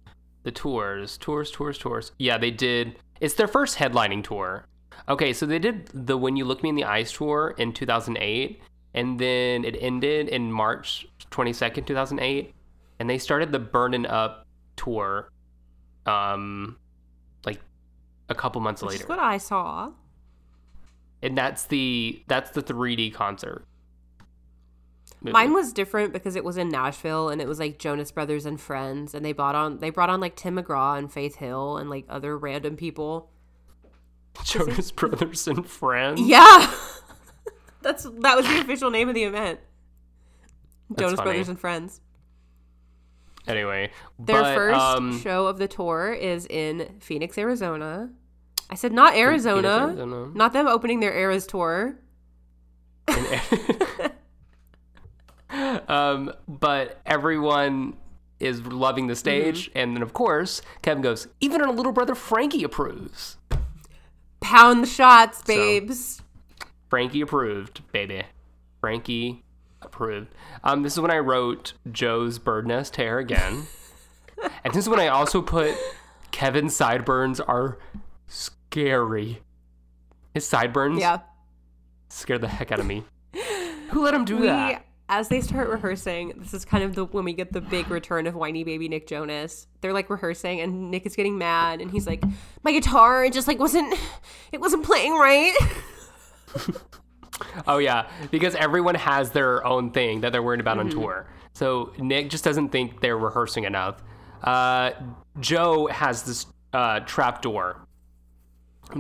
the tours, tours, tours, tours. Yeah, they did. It's their first headlining tour. Okay, so they did the When You Look Me in the Eyes tour in two thousand eight, and then it ended in March twenty-second, two thousand eight, and they started the Burnin' Up tour um, like a couple months Which later. That's what I saw. And that's the that's the three D concert. Mine was different because it was in Nashville and it was like Jonas Brothers and Friends, and they brought on they brought on like Tim McGraw and Faith Hill and like other random people. Jonas Brothers and Friends. Yeah, that's that was the official name of the event. That's Jonas funny. Brothers and Friends. Anyway, their but, first um, show of the tour is in Phoenix, Arizona. I said not Arizona, Phoenix, Arizona. Not them opening their Eras tour. In- Um, but everyone is loving the stage. Mm-hmm. And then, of course, Kevin goes, even our little brother Frankie approves. Pound the shots, babes. So, Frankie approved, baby. Frankie approved. Um, this is when I wrote Joe's bird nest hair again. And this is when I also put Kevin's sideburns are scary. His sideburns yeah. scared the heck out of me. Who let him do we- that? As they start rehearsing, this is kind of the when we get the big return of whiny baby Nick Jonas. They're like rehearsing, and Nick is getting mad, and he's like, "My guitar, it just like wasn't, it wasn't playing right." Oh yeah, because everyone has their own thing that they're worried about mm-hmm. on tour. So Nick just doesn't think they're rehearsing enough. Uh, Joe has this uh, trap door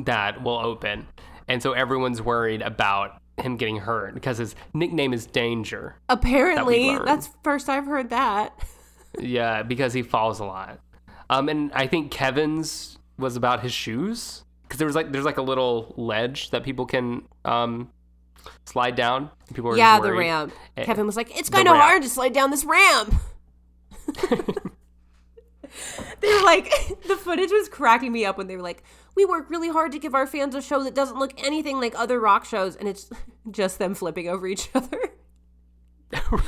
that will open, and so everyone's worried about him getting hurt because his nickname is Danger. Apparently, that that's first I've heard that. Yeah, because he falls a lot. Um, and I think Kevin's was about his shoes because there was like there's like a little ledge that people can um slide down. People were yeah, the ramp. And Kevin was like, "It's kind of hard to slide down this ramp." They were like, the footage was cracking me up when they were like, we work really hard to give our fans a show that doesn't look anything like other rock shows. And it's just them flipping over each other.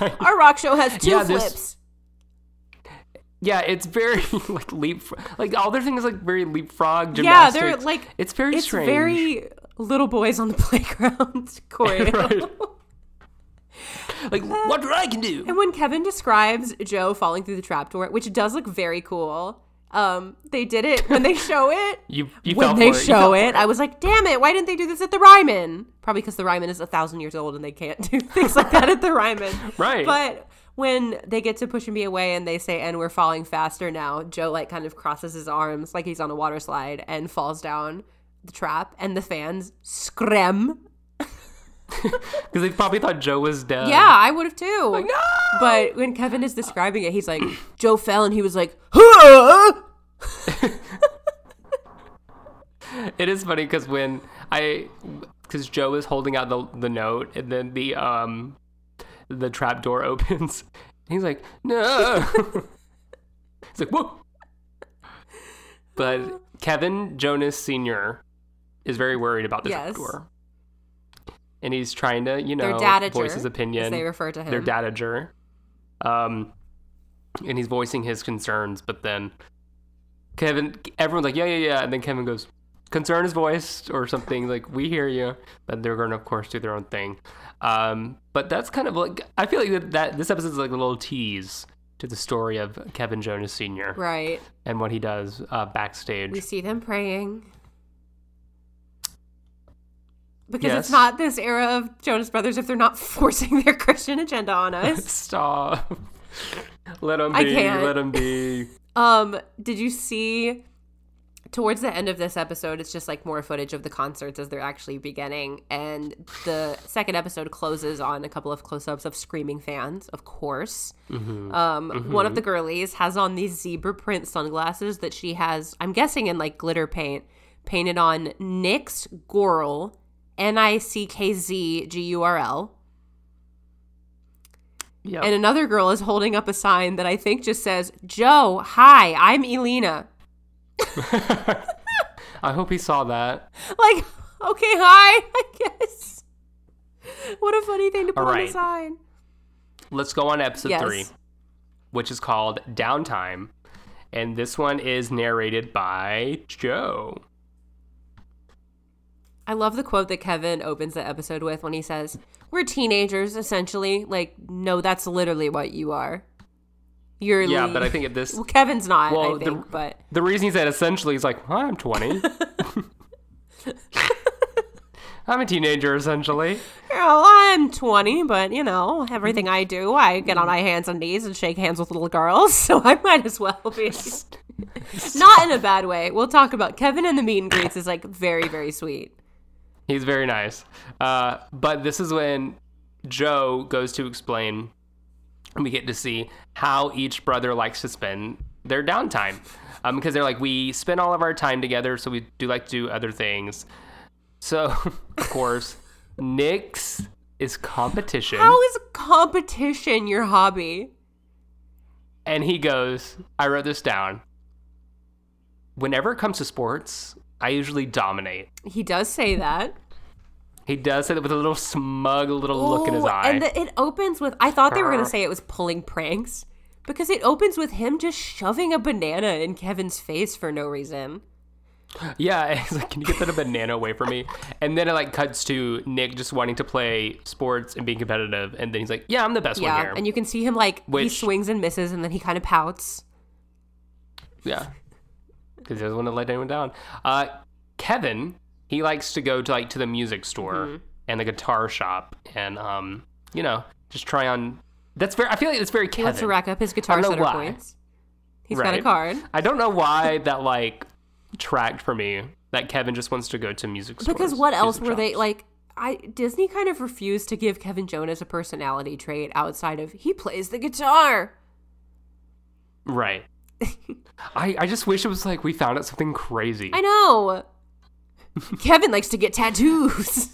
Right. Our rock show has two yeah, flips. This, yeah, it's very like leap, like all their things like very leapfrog gymnastics. Yeah, they're like, it's very it's strange. It's very little boys on the playground choreo. Right. Like, uh, what I can do. And when Kevin describes Joe falling through the trapdoor, which does look very cool, um, they did it when they show it. you, you when they show it, it, I was like, damn it, why didn't they do this at the Ryman? Probably because the Ryman is a thousand years old and they can't do things like that at the Ryman. Right. But when they get to Pushing Me Away and they say, and we're falling faster now, Joe like kind of crosses his arms like he's on a water slide and falls down the trap, and the fans scream. Because they probably thought Joe was dead. Yeah, I would have too. Like, no! But when Kevin is describing it, he's like, Joe fell, and he was like, huh! It is funny because when I, because Joe is holding out the the note, and then the um the trap door opens, and he's like, no. He's like, whoa. But Kevin Jonas Senior is very worried about the yes. trap door. And he's trying to, you know, voice his opinion. As they refer to him. Their dadager. Um, and he's voicing his concerns, but then Kevin, everyone's like, yeah, yeah, yeah. And then Kevin goes, concern is voiced or something. Like, we hear you. But they're going to, of course, do their own thing. Um, but that's kind of like, I feel like that, that this episode is like a little tease to the story of Kevin Jonas Senior Right. And what he does uh, backstage. We see them praying. Because yes. It's not this era of Jonas Brothers if they're not forcing their Christian agenda on us. Stop. Let them be. I can't. Let them be. Um, did you see towards the end of this episode, it's just like more footage of the concerts as they're actually beginning. And the second episode closes on a couple of close-ups of screaming fans, of course. Mm-hmm. Um, mm-hmm. One of the girlies has on these zebra print sunglasses that she has, I'm guessing in like glitter paint, painted on Nick's Gorl, N I C K Z G U R L. Yep. And another girl is holding up a sign that I think just says, Joe, hi, I'm Elena. I hope he saw that. Like, okay, hi, I guess. What a funny thing to put right. on a sign. Let's go on to episode yes. three, which is called Downtime. And this one is narrated by Joe. I love the quote that Kevin opens the episode with when he says, we're teenagers, essentially. Like, no, that's literally what you are. You're yeah, lead. But I think at this... Well, Kevin's not, well, I think, the, but... The reason he said essentially is like, well, I'm twenty. I'm a teenager, essentially. Well, I'm twenty, but, you know, everything I do, I get on my hands and knees and shake hands with little girls, so I might as well be... Not in a bad way. We'll talk about Kevin and the meet and greets is, like, very, very sweet. He's very nice. Uh, but this is when Joe goes to explain, and we get to see how each brother likes to spend their downtime. Um, because they're like, we spend all of our time together, so we do like to do other things. So, of course, Nick's is competition. How is competition your hobby? And he goes, I wrote this down. Whenever it comes to sports... I usually dominate. He does say that. He does say that with a little smug little Ooh, look in his eye. And the, it opens with, I thought they were going to say it was pulling pranks, because it opens with him just shoving a banana in Kevin's face for no reason. Yeah, he's like, can you get that a banana away from me? And then it like cuts to Nick just wanting to play sports and being competitive. And then he's like, yeah, I'm the best yeah, one here. And you can see him like, Which, he swings and misses and then he kind of pouts. Yeah. Because he doesn't want to let anyone down. Uh, Kevin, he likes to go to like to the music store mm-hmm. and the guitar shop, and um, you know, just try on. That's very. I feel like it's very Kevin. He wants to rack up his guitar center why. points. He's right. got a card. I don't know why that like tracked for me. That Kevin just wants to go to music stores. Because what else were shops. they like? I Disney kind of refused to give Kevin Jonas a personality trait outside of he plays the guitar. Right. I, I just wish it was like we found out something crazy. I know. Kevin likes to get tattoos.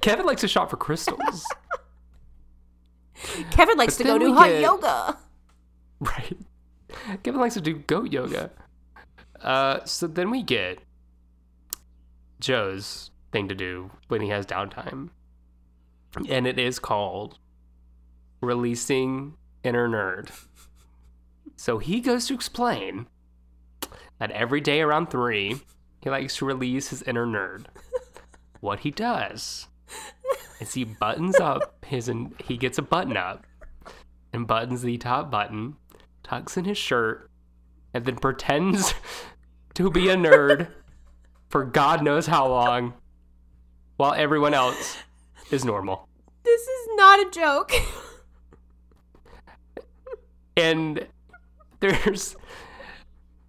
Kevin likes to shop for crystals. Kevin likes but to go do hot get... yoga. Right. Kevin likes to do goat yoga. Uh, so then we get Joe's thing to do when he has downtime. And it is called Releasing Inner Nerd. So he goes to explain that every day around three, he likes to release his inner nerd. What he does is he buttons up his, in- he gets a button up and buttons the top button, tucks in his shirt, and then pretends to be a nerd for God knows how long, while everyone else is normal. This is not a joke. And... There's,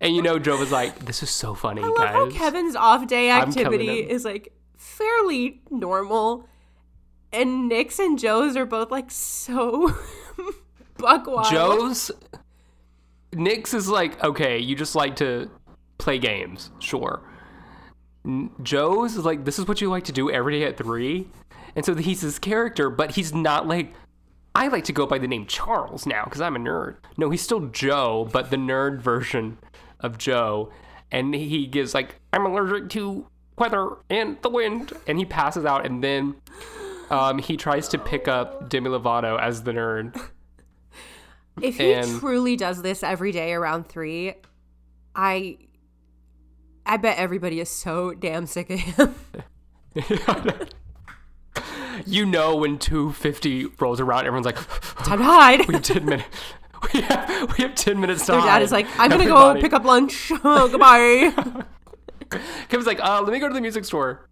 and you know, Joe was like, this is so funny, guys. I love guys. how Kevin's off day activity is like fairly normal. And Nick's and Joe's are both like so buck wild. Joe's, Nick's is like, okay, you just like to play games, sure. Joe's is like, this is what you like to do every day at three. And so he's his character, but he's not like, I like to go by the name Charles now because I'm a nerd. No, he's still Joe, but the nerd version of Joe. And he gives like, I'm allergic to weather and the wind. And he passes out. And then um, he tries to pick up Demi Lovato as the nerd. If he and... truly does this every day around three, I, I bet everybody is so damn sick of him. You know when two fifty rolls around, everyone's like, time to hide. We have ten minutes. We have, we have ten minutes to hide. Their dad is like, I'm going to go pick up lunch. Oh, goodbye. Kevin's like, uh, let me go to the music store.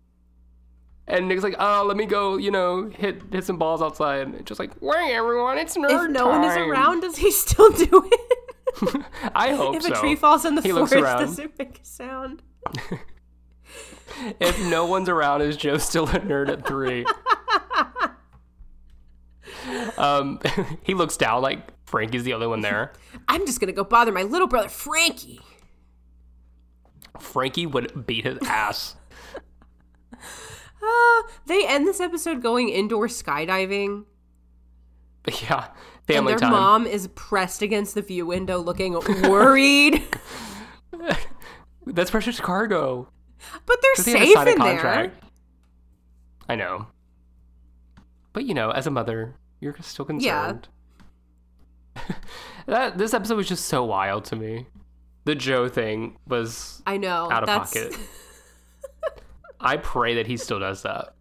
And Nick's like, oh, let me go, you know, hit hit some balls outside. And just like, wait, everyone, it's nerd time. If no one is around, does he still do it? I hope so. If a tree falls in the forest, does it make a sound? If no one's around, is Joe still a nerd at three? um, he looks down like Frankie's the only one there. I'm just going to go bother my little brother, Frankie. Frankie would beat his ass. Uh, they end this episode going indoor skydiving. Yeah, family and their time. Their mom is pressed against the view window looking worried. That's precious cargo. But they're safe in there. I know. But, you know, as a mother, you're still concerned. Yeah. that, this episode was just so wild to me. The Joe thing was I know, out of that's... pocket. I pray that he still does that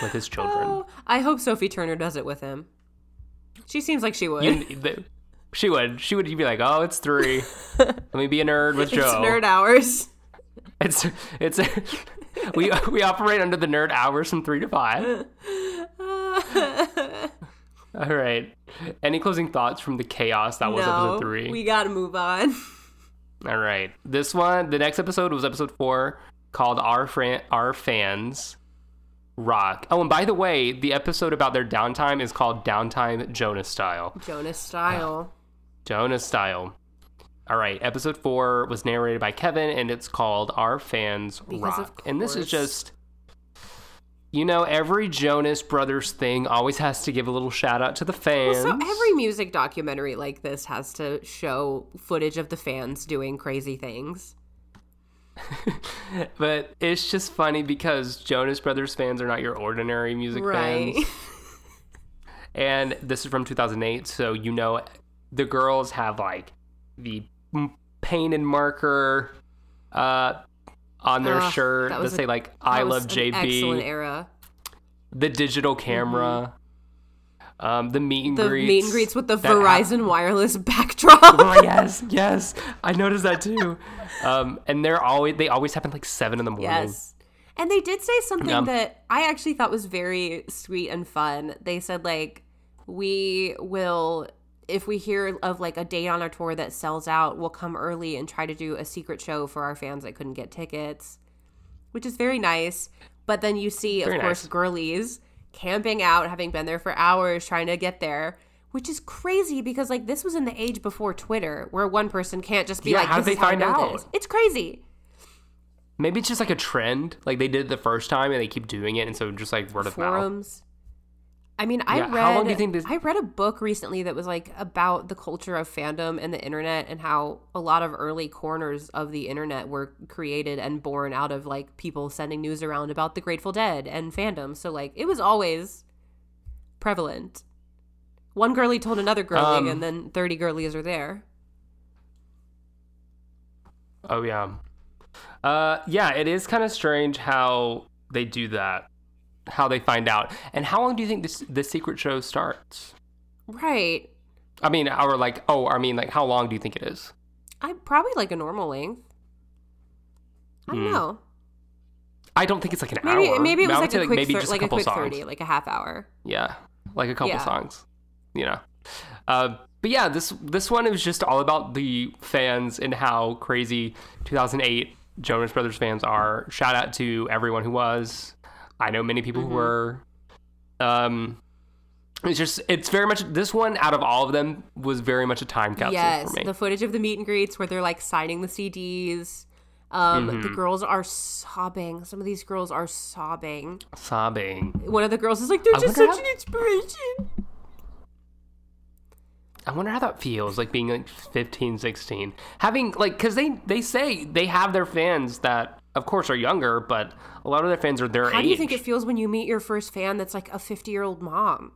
with his children. Oh, I hope Sophie Turner does it with him. She seems like she would. You, the, she would. She would be like, oh, it's three. Let me be a nerd with Joe. It's nerd hours. It's it's we we operate under the nerd hours from three to five. All right. Any closing thoughts from the chaos that was no, episode three? We gotta move on. All right. This one, the next episode was episode four. Called Our Fran- Our Fans Rock. Oh, and by the way, the episode about their downtime is called Downtime Jonas Style. Jonas Style. Uh, Jonas Style. All right, episode four was narrated by Kevin, and it's called Our Fans because Rock. Of course. And this is just, you know, every Jonas Brothers thing always has to give a little shout out to the fans. Well, so every music documentary like this has to show footage of the fans doing crazy things. But it's just funny because Jonas Brothers fans are not your ordinary music right. fans. And this is from two thousand eight, so you know the girls have like the paint and marker uh, on their uh, shirt that, that say a, like I love J B. Excellent era. The digital camera, mm-hmm. um, the meet and the greets, meet and greets with the Verizon ha- wireless backdrop. Oh, yes, yes, I noticed that too. Um, and they're always they always happen like seven in the morning. Yes, and they did say something um, that I actually thought was very sweet and fun. They said like, "We will if we hear of like a date on our tour that sells out, we'll come early and try to do a secret show for our fans that couldn't get tickets," which is very nice. But then you see, very of nice. course, girlies camping out, having been there for hours trying to get there. Which is crazy because, like, this was in the age before Twitter where one person can't just be yeah, like, how did they find out? This. It's crazy. Maybe it's just, like, a trend. Like, they did it the first time and they keep doing it. And so just, like, word Forums. of mouth. Forums. I mean, I, yeah, read, how long do you think this- I read a book recently that was, like, about the culture of fandom and the internet and how a lot of early corners of the internet were created and born out of, like, people sending news around about the Grateful Dead and fandom. So, like, it was always prevalent. One girlie told another girlie, um, and then thirty girlies are there. Oh, yeah. Uh, yeah, it is kind of strange how they do that, how they find out. And how long do you think this the secret show starts? Right. I mean, or like, oh, I mean, like, how long do you think it is? I probably like a normal length. I don't mm. know. I don't think it's like an maybe, hour. Maybe it was like, like a quick, maybe thir- just like a couple a quick thirty, like a half hour. Yeah, like a couple yeah. songs. You know, uh, but yeah, this this one is just all about the fans and how crazy two thousand eight Jonas Brothers fans are. Shout out to everyone who was. I know many people mm-hmm. who were. Um, it's just it's very much this one out of all of them was very much a time capsule. Yes, for me. The footage of the meet and greets where they're like signing the C Ds. Um, mm-hmm. The girls are sobbing. Some of these girls are sobbing. Sobbing. One of the girls is like, "They're I just such how- an inspiration." I wonder how that feels, like, being, like, fifteen, sixteen. Having, like, because they, they say they have their fans that, of course, are younger, but a lot of their fans are their age. How do you think it feels when you meet your first fan that's, like, a fifty-year-old mom?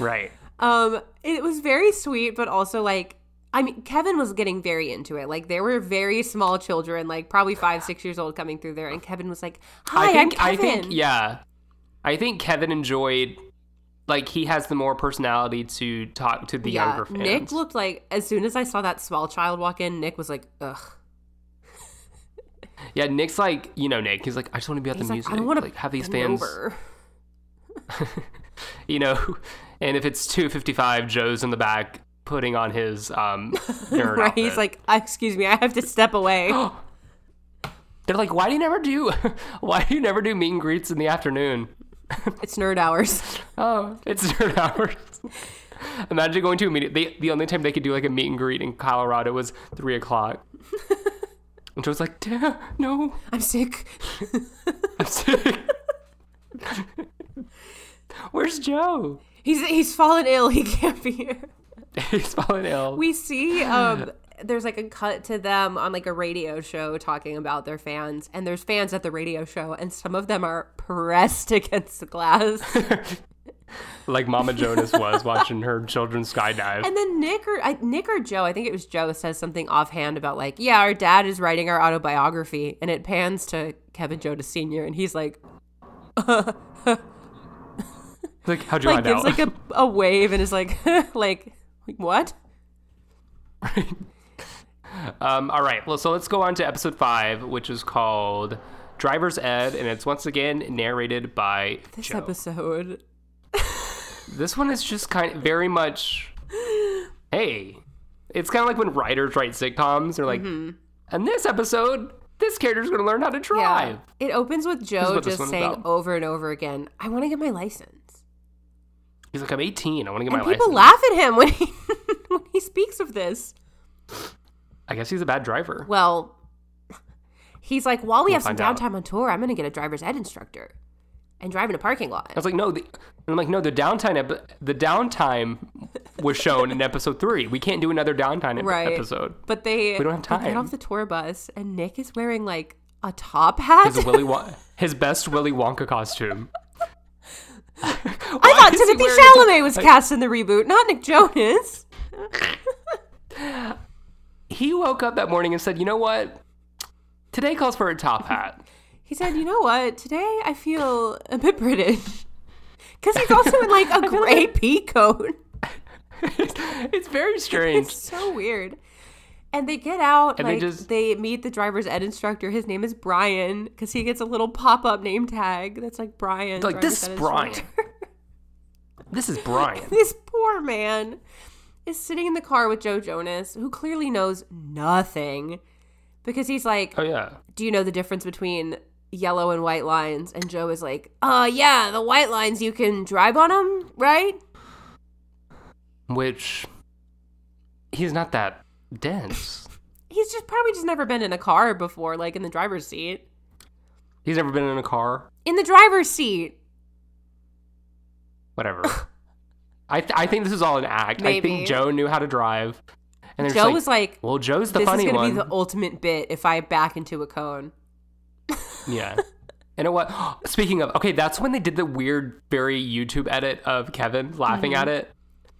Right. Um, it was very sweet, but also, like, I mean, Kevin was getting very into it. Like, there were very small children, like, probably five, six years old coming through there, and Kevin was like, hi, I think, I'm Kevin. I think, yeah. I think Kevin enjoyed... like, he has the more personality to talk to the yeah, younger fans. Nick looked like, as soon as I saw that small child walk in, Nick was like, ugh. Yeah, Nick's like, you know, Nick, he's like, I just want to be at the like, music. I don't want to like, have these fans. You know, and if it's two fifty-five, Joe's in the back putting on his um, nerd right, outfit. He's like, excuse me, I have to step away. They're like, why do you never do, why do you never do meet and greets in the afternoon? It's nerd hours. Oh, it's nerd hours. Imagine going to a meet. They, the only time they could do like a meet and greet in Colorado was three o'clock. And Joe's like, no, I'm sick. I'm sick. Where's Joe? He's he's fallen ill. He can't be here. He's fallen ill. We see um, there's like a cut to them on like a radio show talking about their fans, and there's fans at the radio show, and some of them are pressed against the glass. Like Mama Jonas was watching her children skydive. And then Nick or I, Nick or Joe, I think it was Joe, says something offhand about like, yeah, our dad is writing our autobiography, and it pans to Kevin Jonas Senior, and he's like, uh, uh, like, how'd you like, find out? Like, gives like a, a wave and is like, like, like, what? Right. Um, all right. Well, so let's go on to episode five, which is called Driver's Ed. And it's once again narrated by This Joe. episode. This one is just kind of very much, hey, it's kind of like when writers write sitcoms. They're like, mm-hmm. and this episode, this character's going to learn how to drive. Yeah. It opens with Joe just saying over and over again, I want to get my license. He's like, I'm eighteen. I want to get and my people license. People laugh at him when he when he speaks of this. I guess he's a bad driver. Well, he's like, while we we'll have some downtime out. on tour, I'm going to get a driver's ed instructor and drive in a parking lot. I was like, no. The, I'm like, no, the downtime, the downtime was shown in episode three. We can't do another downtime right. episode. But they, we don't have time. They get off the tour bus, and Nick is wearing, like, a top hat. His, Willy Won- his best Willy Wonka costume. I thought Timothy Chalamet was like, cast in the reboot, not Nick Jonas. He woke up that morning and said, you know what? Today calls for a top hat. He said, you know what? Today I feel a bit British. Because he's also in like a gray like... pea coat. it's, it's very strange. It's so weird. And they get out, and like, they, just... they meet the driver's ed instructor. His name is Brian, because he gets a little pop-up name tag that's like Brian. It's like, this is Brian. This is Brian. This poor man is sitting in the car with Joe Jonas, who clearly knows nothing, because he's like, oh, yeah. Do you know the difference between yellow and white lines? And Joe is like, uh, yeah, the white lines, you can drive on them, right? Which, he's not that... dense. He's just probably just never been in a car before, like in the driver's seat. He's never been in a car? In the driver's seat. Whatever. I th- I think this is all an act. Maybe. I think Joe knew how to drive. And Joe like, was like, well, Joe's the funny one. This is going to be the ultimate bit if I back into a cone. Yeah. And it was, speaking of, okay, that's when they did the weird, very YouTube edit of Kevin laughing mm-hmm. at it.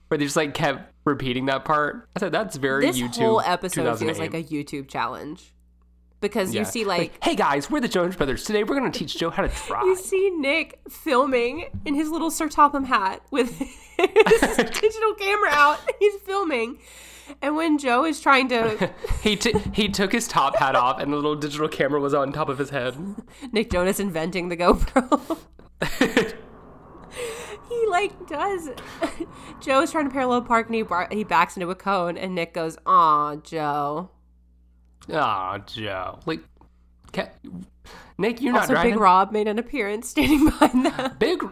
Where they just like kept repeating that part. I said, that's very this YouTube. This whole episode feels like a YouTube challenge. Because yeah. you see like, like, hey guys, we're the Jonas Brothers. Today we're going to teach Joe how to drive. You see Nick filming in his little Sir Topham hat with his digital camera out. He's filming. And when Joe is trying to... he, t- he took his top hat off and the little digital camera was on top of his head. Nick Jonas inventing the GoPro. He, like, does. Joe's trying to parallel park, and he, bar- he backs into a cone, and Nick goes, aw, Joe. Aw, Joe. Like, can- Nick, you're also not driving. Also, Big Rob made an appearance standing behind them. Big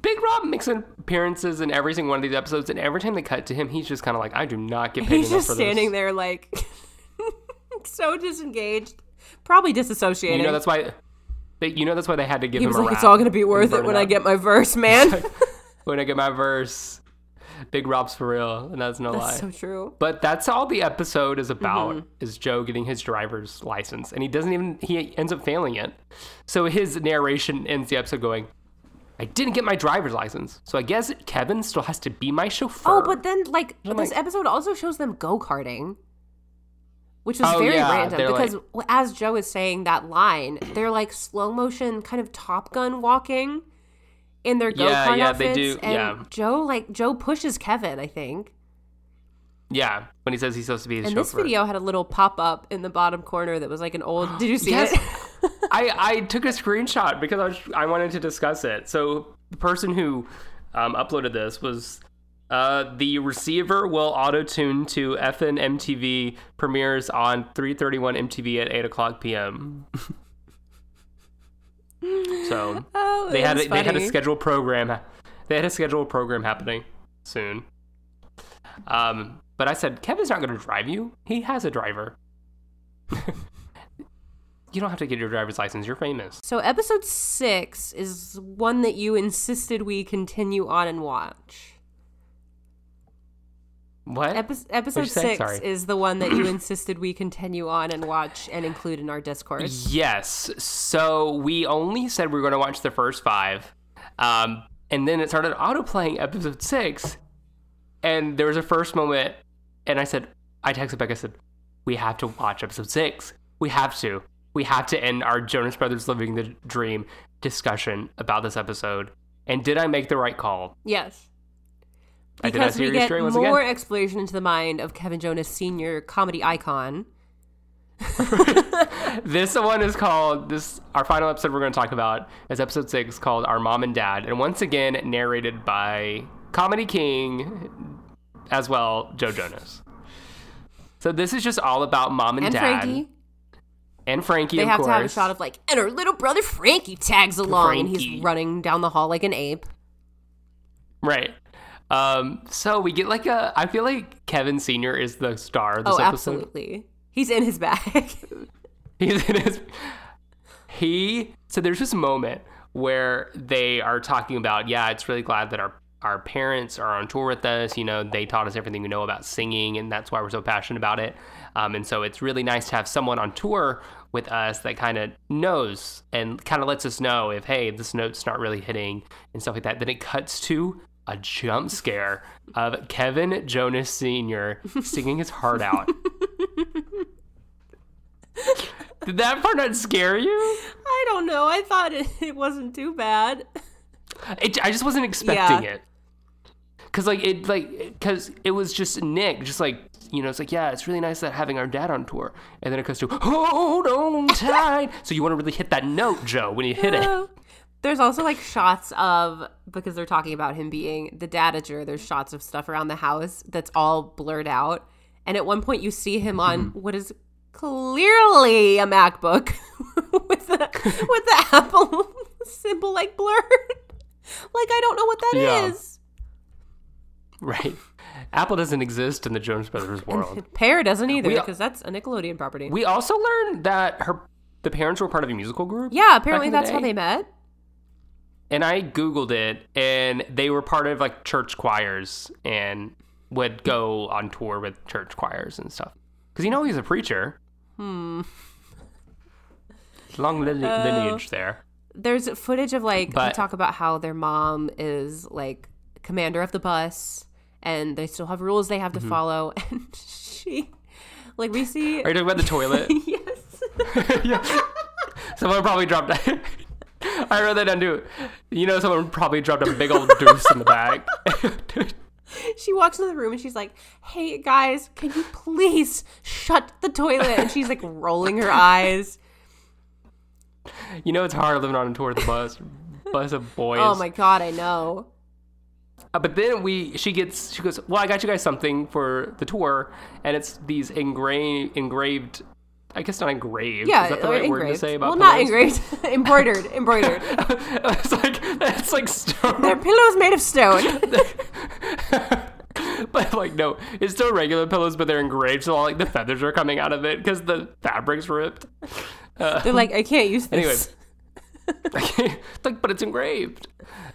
Big Rob makes appearances in every single one of these episodes, and every time they cut to him, he's just kind of like, I do not get paid enough for this. He's just standing there, like, so disengaged. Probably disassociated. You know, that's why... You know that's why they had to give he him was a like, rap. It's all going to be worth it when it I get my verse, man. Like, when I get my verse, Big Rob's for real, and that's no that's lie. That's so true. But that's all the episode is about, mm-hmm. is Joe getting his driver's license, and he doesn't even, he ends up failing it. So his narration ends the episode going, I didn't get my driver's license, so I guess Kevin still has to be my chauffeur. Oh, but then, like, I'm this like, episode also shows them go-karting. Which was oh, very yeah. random they're because like, as Joe is saying that line, they're like slow motion kind of Top Gun walking in their go-kart yeah, yeah, outfits. They do. And yeah. Joe, like, Joe pushes Kevin, I think. Yeah, when he says he's supposed to be his and chauffeur. And this video had a little pop-up in the bottom corner that was like an old... Did you see yes. it? I, I took a screenshot because I, was, I wanted to discuss it. So the person who um, uploaded this was... Uh, the receiver will auto-tune to F N M T V premieres on three thirty-one M T V at eight o'clock p.m. So oh, they had a, they had a scheduled program. They had a scheduled program happening soon. Um, but I said, Kevin's not going to drive you. He has a driver. You don't have to get your driver's license. You're famous. So episode six is one that you insisted we continue on and watch. What? Epi- episode six is the one that you insisted we continue on and watch and include in our discourse. Yes. So we only said we were going to watch the first five. Um, and then it started auto-playing episode six. And there was a first moment. And I said, I texted back. I said, we have to watch episode six. We have to. We have to end our Jonas Brothers Living the Dream discussion about this episode. And did I make the right call? Yes. Because we get more again. exploration into the mind of Kevin Jonas Senior, comedy icon. This one is called, this our final episode we're going to talk about is episode six, called Our Mom and Dad. And once again, narrated by comedy king as well, Joe Jonas. So this is just all about mom and, and dad. Frankie. And Frankie, they of course. They have to have a shot of like, and her little brother Frankie tags along Frankie. and he's running down the hall like an ape. Right. Um, so we get like a, I feel like Kevin Senior is the star of this oh, episode. Oh, absolutely. He's in his bag. He's in his, he, so there's this moment where they are talking about, yeah, it's really glad that our, our parents are on tour with us. You know, they taught us everything we know about singing and that's why we're so passionate about it. Um, and so it's really nice to have someone on tour with us that kind of knows and kind of lets us know if, hey, this note's not really hitting and stuff like that. Then it cuts to a jump scare of Kevin Jonas Senior singing his heart out. Did that part not scare you? I don't know. I thought it, it wasn't too bad. It, I just wasn't expecting yeah. it. Cause like it like cause it was just Nick, just like you know, it's like yeah, it's really nice that having our dad on tour, and then it goes to hold on tight. So you want to really hit that note, Joe, when you hit yeah. it. There's also, like, shots of, because they're talking about him being the dadager, there's shots of stuff around the house that's all blurred out. And at one point, you see him on mm-hmm. what is clearly a MacBook with the, with the Apple symbol, like, blurred. Like, I don't know what that yeah. is. Right. Apple doesn't exist in the Jonas Brothers world. And Pear doesn't either, we, because that's a Nickelodeon property. We also learned that her the parents were part of a musical group. Yeah, apparently that's how they met. And I Googled it, and they were part of, like, church choirs and would go on tour with church choirs and stuff. Because you know he's a preacher. Hmm. Long line- uh, lineage there. There's footage of, like, but, they talk about how their mom is, like, commander of the bus, and they still have rules they have to mm-hmm. follow. And she, like, we see... Are you talking about the toilet? Yes. Yeah. Someone probably dropped that. I wrote that down too. You know, someone probably dropped a big old deuce in the bag. She walks into the room and she's like, "Hey guys, can you please shut the toilet?" And she's like rolling her eyes. You know, it's hard living on a tour with a bus, bus of boys. Oh my god, I know. Uh, but then we, she gets, she goes, "Well, I got you guys something for the tour, and it's these engraved, engraved." I guess not engraved. Yeah, is that the right engraved. word to say about Well, pillows? Not engraved. embroidered. Embroidered. It's like, that's like stone. They're pillows made of stone. But like, no, it's still regular pillows, but they're engraved, so all like the feathers are coming out of it because the fabric's ripped. Uh, they're like, I can't use this. Anyway, like, but it's engraved.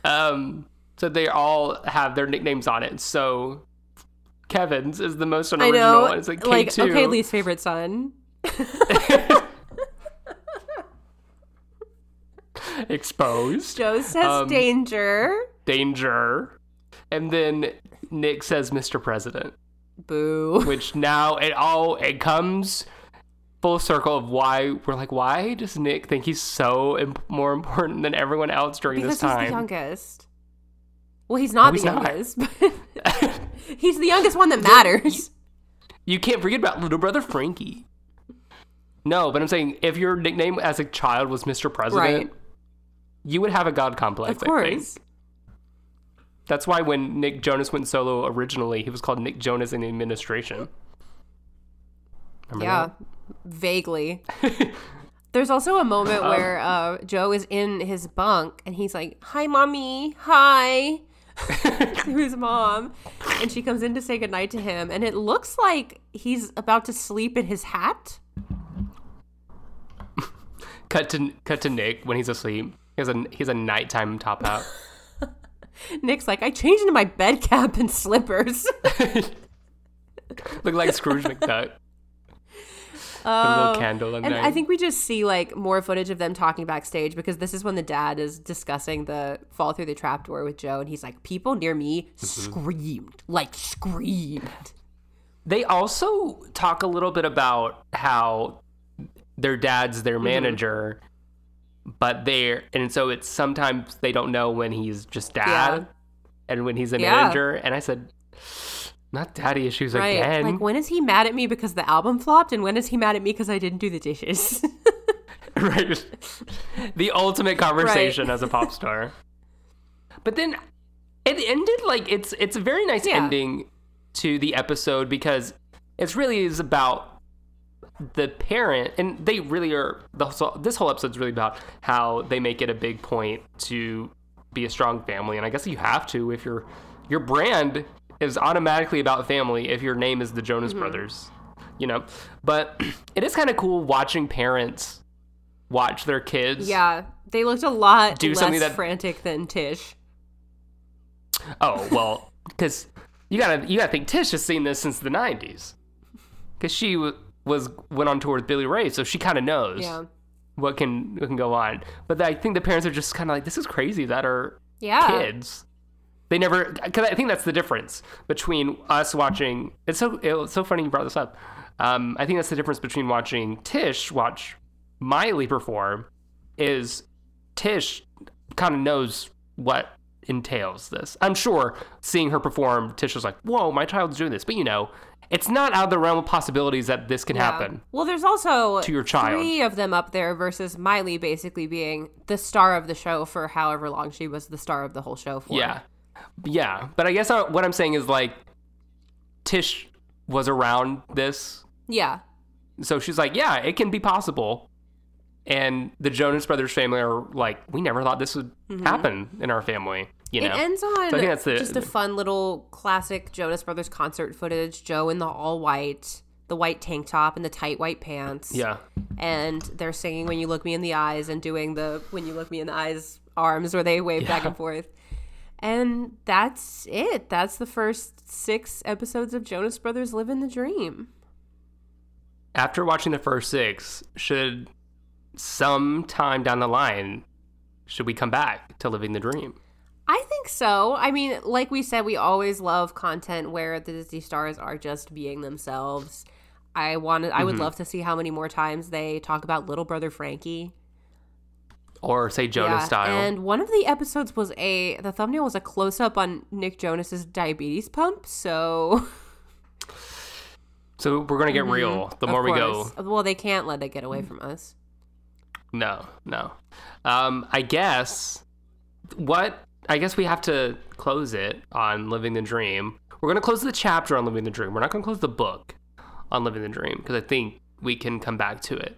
Um, so they all have their nicknames on it. So Kevin's is the most unoriginal. I know, one. It's like K two. Like, okay, least favorite son. Exposed. Joe says um, danger. Danger. And then Nick says Mister President. Boo. Which now it all it comes full circle of why we're like, why does Nick think he's so imp- more important than everyone else during because this time? Because he's the youngest. Well, he's not no, the he's youngest, not. but he's the youngest one that matters. You, you can't forget about little brother Frankie. No, but I'm saying if your nickname as a child was Mister President, right. you would have a God complex, of course. I think. That's why when Nick Jonas went solo originally, he was called Nick Jonas in the Administration. Remember yeah, that? Vaguely. There's also a moment um, where uh, Joe is in his bunk and he's like, hi, mommy, hi, to his mom. And she comes in to say goodnight to him. And it looks like he's about to sleep in his hat. Cut to cut to Nick when he's asleep. He has a, he has a nighttime top hat. Nick's like, I changed into my bed cap and slippers. Look like Scrooge McDuck. Um, a little candle in and there. I think we just see like more footage of them talking backstage because this is when the dad is discussing the fall through the trapdoor with Joe, and he's like, people near me mm-hmm. screamed, like screamed. They also talk a little bit about how their dad's their manager, mm-hmm. but they're, and so it's sometimes they don't know when he's just dad yeah. and when he's a yeah. manager. And I said, not daddy issues right. again. Like, when is he mad at me because the album flopped? And when is he mad at me because I didn't do the dishes? Right. The ultimate conversation right. as a pop star. But then it ended like it's it's a very nice yeah. ending to the episode because it really is about the parent. And they really are, the, so this whole episode's really about how they make it a big point to be a strong family. And I guess you have to if you're, your brand is automatically about family if your name is the Jonas mm-hmm. Brothers, you know. But it is kind of cool watching parents watch their kids. Yeah, they looked a lot do less something that... frantic than Tish. Oh well, because you gotta you gotta think Tish has seen this since the nineties, because she w- was went on tour with Billy Ray, so she kind of knows yeah. what can what can go on. But I think the parents are just kind of like, this is crazy that our yeah. kids. They never, because I think that's the difference between us watching, it's so it's so funny you brought this up. Um, I think that's the difference between watching Tish watch Miley perform is Tish kind of knows what entails this. I'm sure seeing her perform, Tish was like, whoa, my child's doing this. But you know, it's not out of the realm of possibilities that this can yeah. happen. Well, there's also to your child. Three of them up there versus Miley basically being the star of the show for however long she was the star of the whole show for. Yeah. Yeah, but I guess I, what I'm saying is, like, Tish was around this. Yeah. So she's like, yeah, it can be possible. And the Jonas Brothers family are like, we never thought this would mm-hmm. happen in our family. You know? It ends on so I think that's the, just a fun little classic Jonas Brothers concert footage. Joe in the all white, the white tank top and the tight white pants. Yeah. And they're singing When You Look Me in the Eyes and doing the When You Look Me in the Eyes arms where they wave yeah. back and forth. And that's it. That's the first six episodes of Jonas Brothers Living the Dream. After watching the first six, should sometime down the line, should we come back to Living the Dream? I think so. I mean, like we said, we always love content where the Disney stars are just being themselves. I wanted, I mm-hmm. would love to see how many more times they talk about little brother Frankie. Or say Jonas yeah, style. And one of the episodes was a, the thumbnail was a close-up on Nick Jonas's diabetes pump, so. So we're going to get mm-hmm. real the more we go. Well, they can't let that get away from us. No, no. Um, I guess, what, I guess we have to close it on Living the Dream. We're going to close the chapter on Living the Dream. We're not going to close the book on Living the Dream, because I think we can come back to it.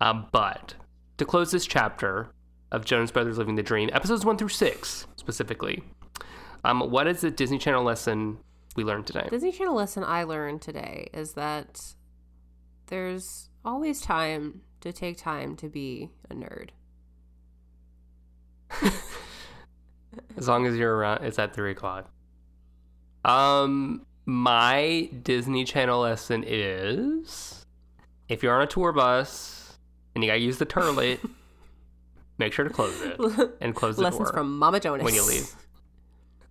Um, but to close this chapter of Jonas Brothers Living the Dream, episodes one through six specifically. Um, what is the Disney Channel lesson we learned today? Disney Channel lesson I learned today is that there's always time to take time to be a nerd. As long as you're around, it's at three o'clock. Um, my Disney Channel lesson is, if you're on a tour bus and you gotta use the toilet, make sure to close it and close the Lessons door. Lessons from Mama Jonas. When you leave.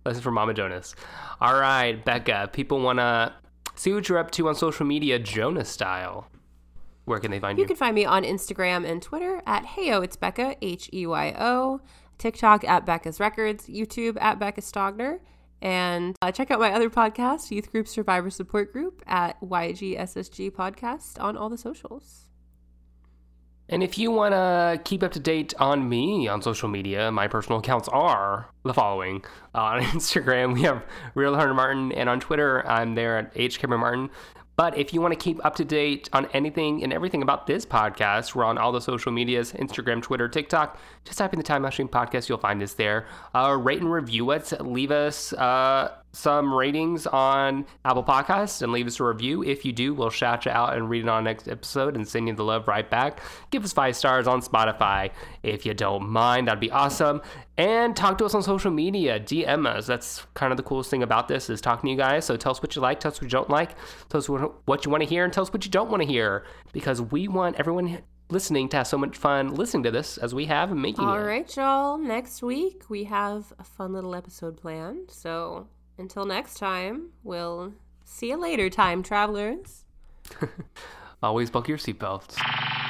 Lessons from Mama Jonas. All right, Becca, people want to see what you're up to on social media, Jonas style. Where can they find you? You can find me on Instagram and Twitter at Heyo It's Becca, H E Y O, TikTok at Becca's Records, YouTube at Becca Stogner, and uh, check out my other podcast, Youth Group Survivor Support Group, at Y G S S G Podcast on all the socials. And if you want to keep up to date on me on social media, my personal accounts are the following. Uh, on Instagram, we have Real Hunter Martin, and on Twitter, I'm there at H Cameron Martin. But if you want to keep up to date on anything and everything about this podcast, we're on all the social medias, Instagram, Twitter, TikTok. Just type in the Time Mousechine Podcast. You'll find us there. Uh, rate and review us. Leave us uh, some ratings on Apple Podcasts and leave us a review. If you do, we'll shout you out and read it on the next episode and send you the love right back. Give us five stars on Spotify if you don't mind. That'd be awesome. And talk to us on social media. D M us. That's kind of the coolest thing about this, is talking to you guys. So tell us what you like. Tell us what you don't like. Tell us what you want to hear, and tell us what you don't want to hear, because we want everyone listening to have so much fun listening to this as we have and making it. All right, y'all. Next week, we have a fun little episode planned. So until next time, we'll see you later, time travelers. Always buckle your seatbelts.